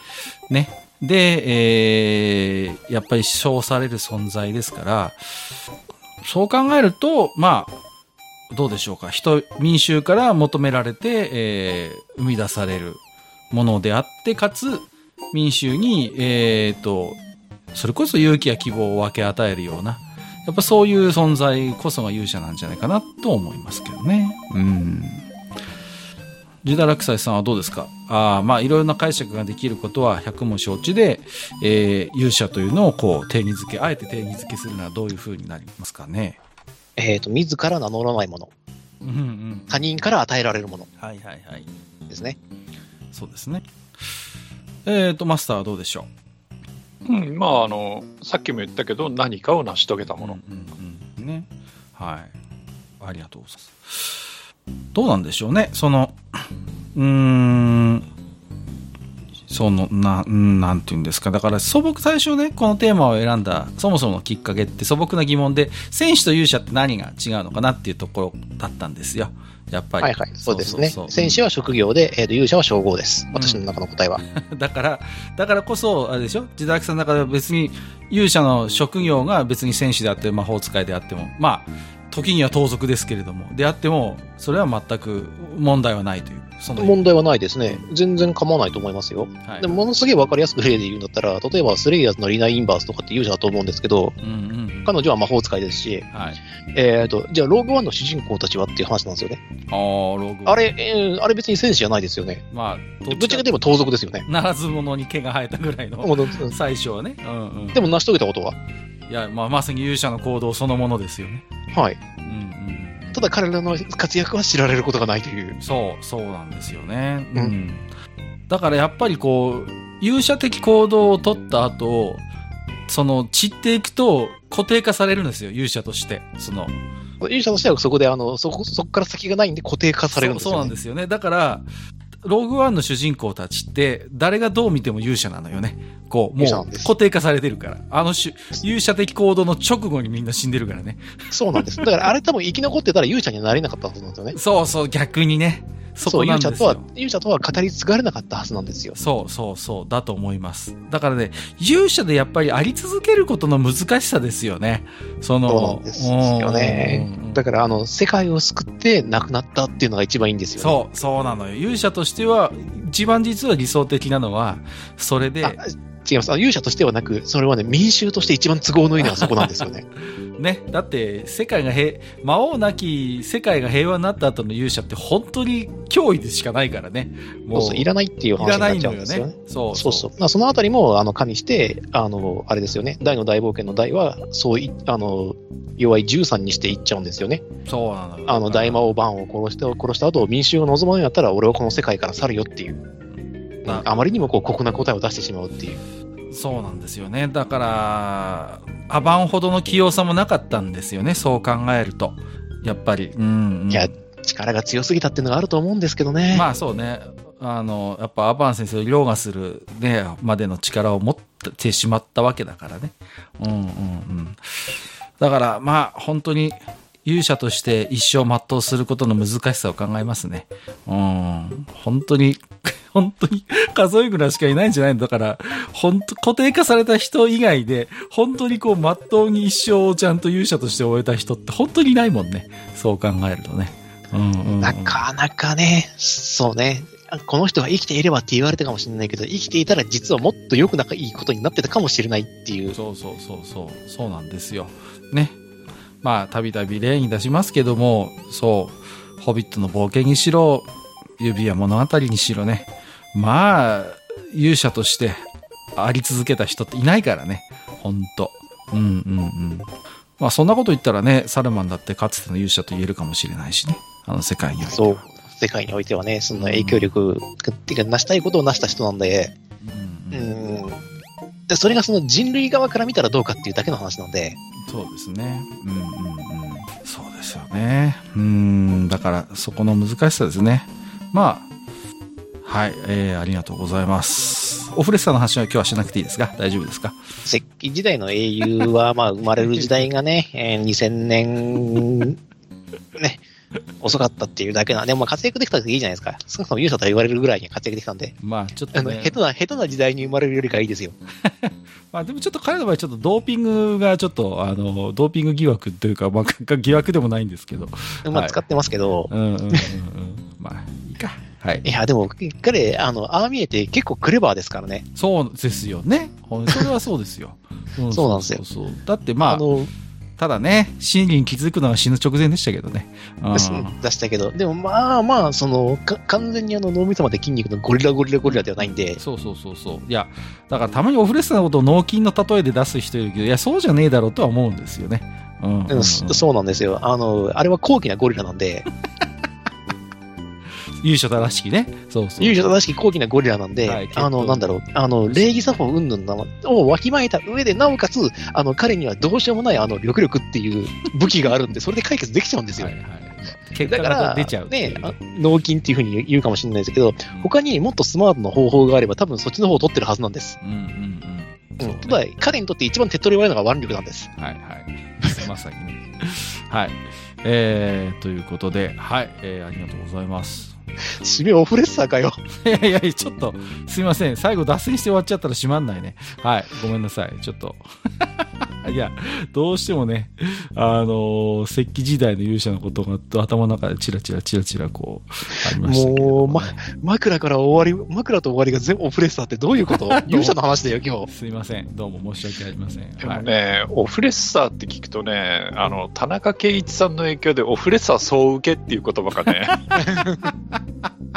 ね。で、やっぱり称される存在ですから、そう考えると、どうでしょうか。民衆から求められて、生み出されるものであって、かつ、民衆に、それこそ勇気や希望を分け与えるような、やっぱそういう存在こそが勇者なんじゃないかなと思いますけどね。ジュダ落斎さんはどうですか。いろいろな解釈ができることは百も承知で、勇者というのをあえて定義づけするのはどういうふうになりますかね。自ら名乗らないもの、他人から与えられるもの、はいはいはい、ですね。そうですね。マスターはどうでしょう。さっきも言ったけど、何かを成し遂げたもの、ね、はい、ありがとうございます。どうなんでしょうね。なんていうんですか。だから素朴、最初ね、このテーマを選んだそもそものきっかけって素朴な疑問で、戦士と勇者って何が違うのかなっていうところだったんですよ。やっぱり。はいはい、そうですね。戦士は職業で、勇者は称号です。私の中の答えは。だからこそあれでしょ。ジュダ落斎さんの中では別に勇者の職業が別に戦士であって魔法使いであっても時には盗賊ですけれども、であってもそれは全く問題はないという、問題はないですね。全然構わないと思いますよ。はい、でものすげえ分かりやすく例で言うんだったら、例えばスレイヤーズのリナ・インバースとかって勇者だと思うんですけど、彼女は魔法使いですし、じゃあローグワンの主人公たちはっていう話なんですよね。あれ別に戦士じゃないですよね。ぶっちゃけでも盗賊ですよね。ならず者に毛が生えたぐらいの最初はね。でも成し遂げたことは、まさに勇者の行動そのものですよね。はい。ただ彼らの活躍は知られることがないという。そうなんですよね。だからやっぱり勇者的行動を取った後、散っていくと固定化されるんですよ、勇者として。勇者としてはそこでそこから先がないんで固定化されるんですよね。そうなんですよね。だからローグワンの主人公たちって誰がどう見ても勇者なのよね。もう固定化されてるから、勇者的行動の直後にみんな死んでるからね。そうなんです。だからあれ多分生き残ってたら勇者にはなれなかったはずなんですよね。そう逆にね。そこなんですよ。勇者とは語り継がれなかったはずなんですよ。そうだと思います。だからね、勇者でやっぱりあり続けることの難しさですよね。そうなんですよね。だから世界を救って亡くなったっていうのが一番いいんですよね。そうなのよ。勇者としては一番実は理想的なのはそれで。違います。勇者としてはなく、それはね、民衆として一番都合のいいのはそこなんですよね。ね、だって魔王なき世界が平和になった後の勇者って本当に脅威でしかないからね。もうそうそういらないっていう話になっちゃうんですよね。そのあたりも加味してあれですよね、大の大冒険の大はそうい弱い13にしていっちゃうんですよね。そうなのよ。大魔王バンを殺した後民衆を望むんやったら俺はこの世界から去るよっていう、あまりにもこう酷な答えを出してしまうっていう。そうなんですよね。だからアバンほどの器用さもなかったんですよね、そう考えるとやっぱり、うん、いや力が強すぎたっていうのがあると思うんですけどね。まあそうね、やっぱアバン先生を凌駕する、ね、までの力を持ってしまったわけだからね、うんうんうん、だからまあ本当に勇者として一生全うすることの難しさを考えますね、うん、本当に数えぐらいしかいないんじゃないの。だから本当固定化された人以外で本当にこうまっとうに一生をちゃんと勇者として終えた人って本当にいないもんね、そう考えるとね、うんうんうん、なかなかね。そうね、この人が生きていればって言われたかもしれないけど、生きていたら実はもっとよく仲いいことになってたかもしれないっていう。そうなんですよね。まあたびたび例に出しますけども、そうホビットの冒険にしろ指輪物語にしろね、まあ勇者としてあり続けた人っていないからね、ほんと、うんうんうん。まあそんなこと言ったらね、サルマンだってかつての勇者と言えるかもしれないしね、世界においては。そう世界においてはね、その影響力、っていうか成したいことを成した人なんで、でそれがその人類側から見たらどうかっていうだけの話なんで。そうですね、うんうんうん、そうですよね、うん、だからそこの難しさですね。まあはい、ありがとうございます。オフレスさんの話は今日はしなくていいですが、大丈夫ですか？石器時代の英雄は、まあ、生まれる時代がね、2000年、ね、遅かったっていうだけな。でも、まあ、活躍できたらいいじゃないですか。少なくとも勇者と言われるぐらいに活躍できたんで。まあ、ちょっと、ね、下手な時代に生まれるよりかいいですよ。まあ、でもちょっと彼の場合、ちょっとドーピングがちょっと、ドーピング疑惑というか、まあ、疑惑でもないんですけど。まあ、使ってますけど。はい、まあ、いいか。はい、いやでも彼ああ見えて結構クレバーですからね。そうですよね、それはそうですよ、うん、そうなんですよ。そうだってまあただね、真理に気づくのは死ぬ直前でしたけどね、出したけど、でもまあその完全に脳みそまで筋肉のゴリラではないんで。そういやだからたまにオフレスなことを脳筋の例えで出す人いるけど、いやそうじゃねえだろうとは思うんですよね、でもそうなんですよ、あれは高貴なゴリラなんで勇者正しきね、そう勇者正しき高貴なゴリラなんで、はい、なんだろう、礼儀作法云々なのをわきまえた上で、なおかつ彼にはどうしようもない力っていう武器があるんで、それで解決できちゃうんですよ。はいはい、だから出ちゃうね、脳筋っていうふうに言うかもしれないですけど、他にもっとスマートな方法があれば多分そっちの方を取ってるはずなんです。うん、ただ彼にとって一番手っ取り早いのが腕力なんです。はいはい。まさにね。はい。ということで、はい、ありがとうございます。締めオフレッサーかよ。いやちょっとすいません、最後脱線して終わっちゃったら閉まんないね。はい、ごめんなさい、ちょっといやどうしてもね、石器時代の勇者のことが頭の中でチラチラこうありましたけど、ね、もう、枕と終わりが全部オフレッサーってどういうこと？勇者の話だよ今日。すいません、どうも申し訳ありません。でもね、はい、オフレッサーって聞くとね、田中圭一さんの影響でオフレッサー総受けっていう言葉がね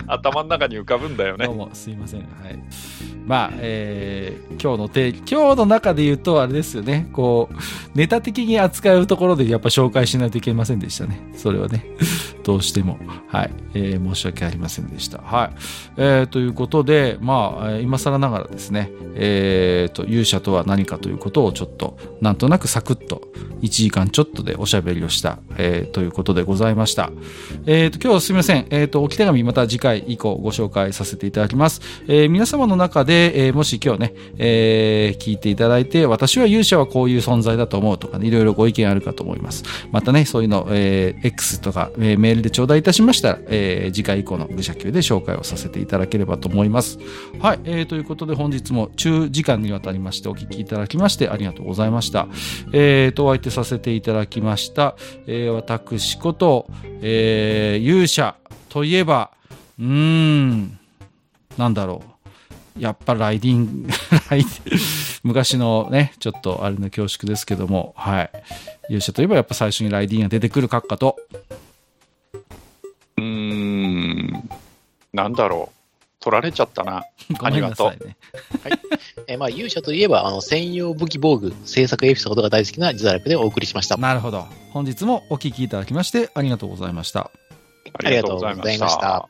頭の中に浮かぶんだよね。どうもすいません。はい、まあ、今日の中で言うとあれですよね。こうネタ的に扱うところでやっぱ紹介しないといけませんでしたね。それはねどうしても、はい、申し訳ありませんでした。はい、ということで、まあ今更ながらですね、勇者とは何かということをちょっとなんとなくサクッと1時間ちょっとでおしゃべりをした、ということでございました。今日すみません。置き手紙また次回以降ご紹介させていただきます。皆様の中で、もし今日ね、聞いていただいて、私は勇者はこういう存在だと思うとかね、いろいろご意見あるかと思います。またね、そういうの、X とか、メールで頂戴いたしましたら、次回以降の愚者級で紹介をさせていただければと思います。はい、ということで本日も中時間にわたりましてお聞きいただきましてありがとうございました。お相手させていただきました。私こと、勇者といえば、なんだろう、やっぱ昔のねちょっとあれの恐縮ですけども、はい、勇者といえばやっぱ最初にライディーンが出てくる閣下と、なんだろう、取られちゃったな。ありがとう。ねはいまあ、勇者といえば専用武器防具制作エピソードが大好きな自堕落でお送りしました。なるほど。本日もお聞きいただきましてありがとうございました。ありがとうございました。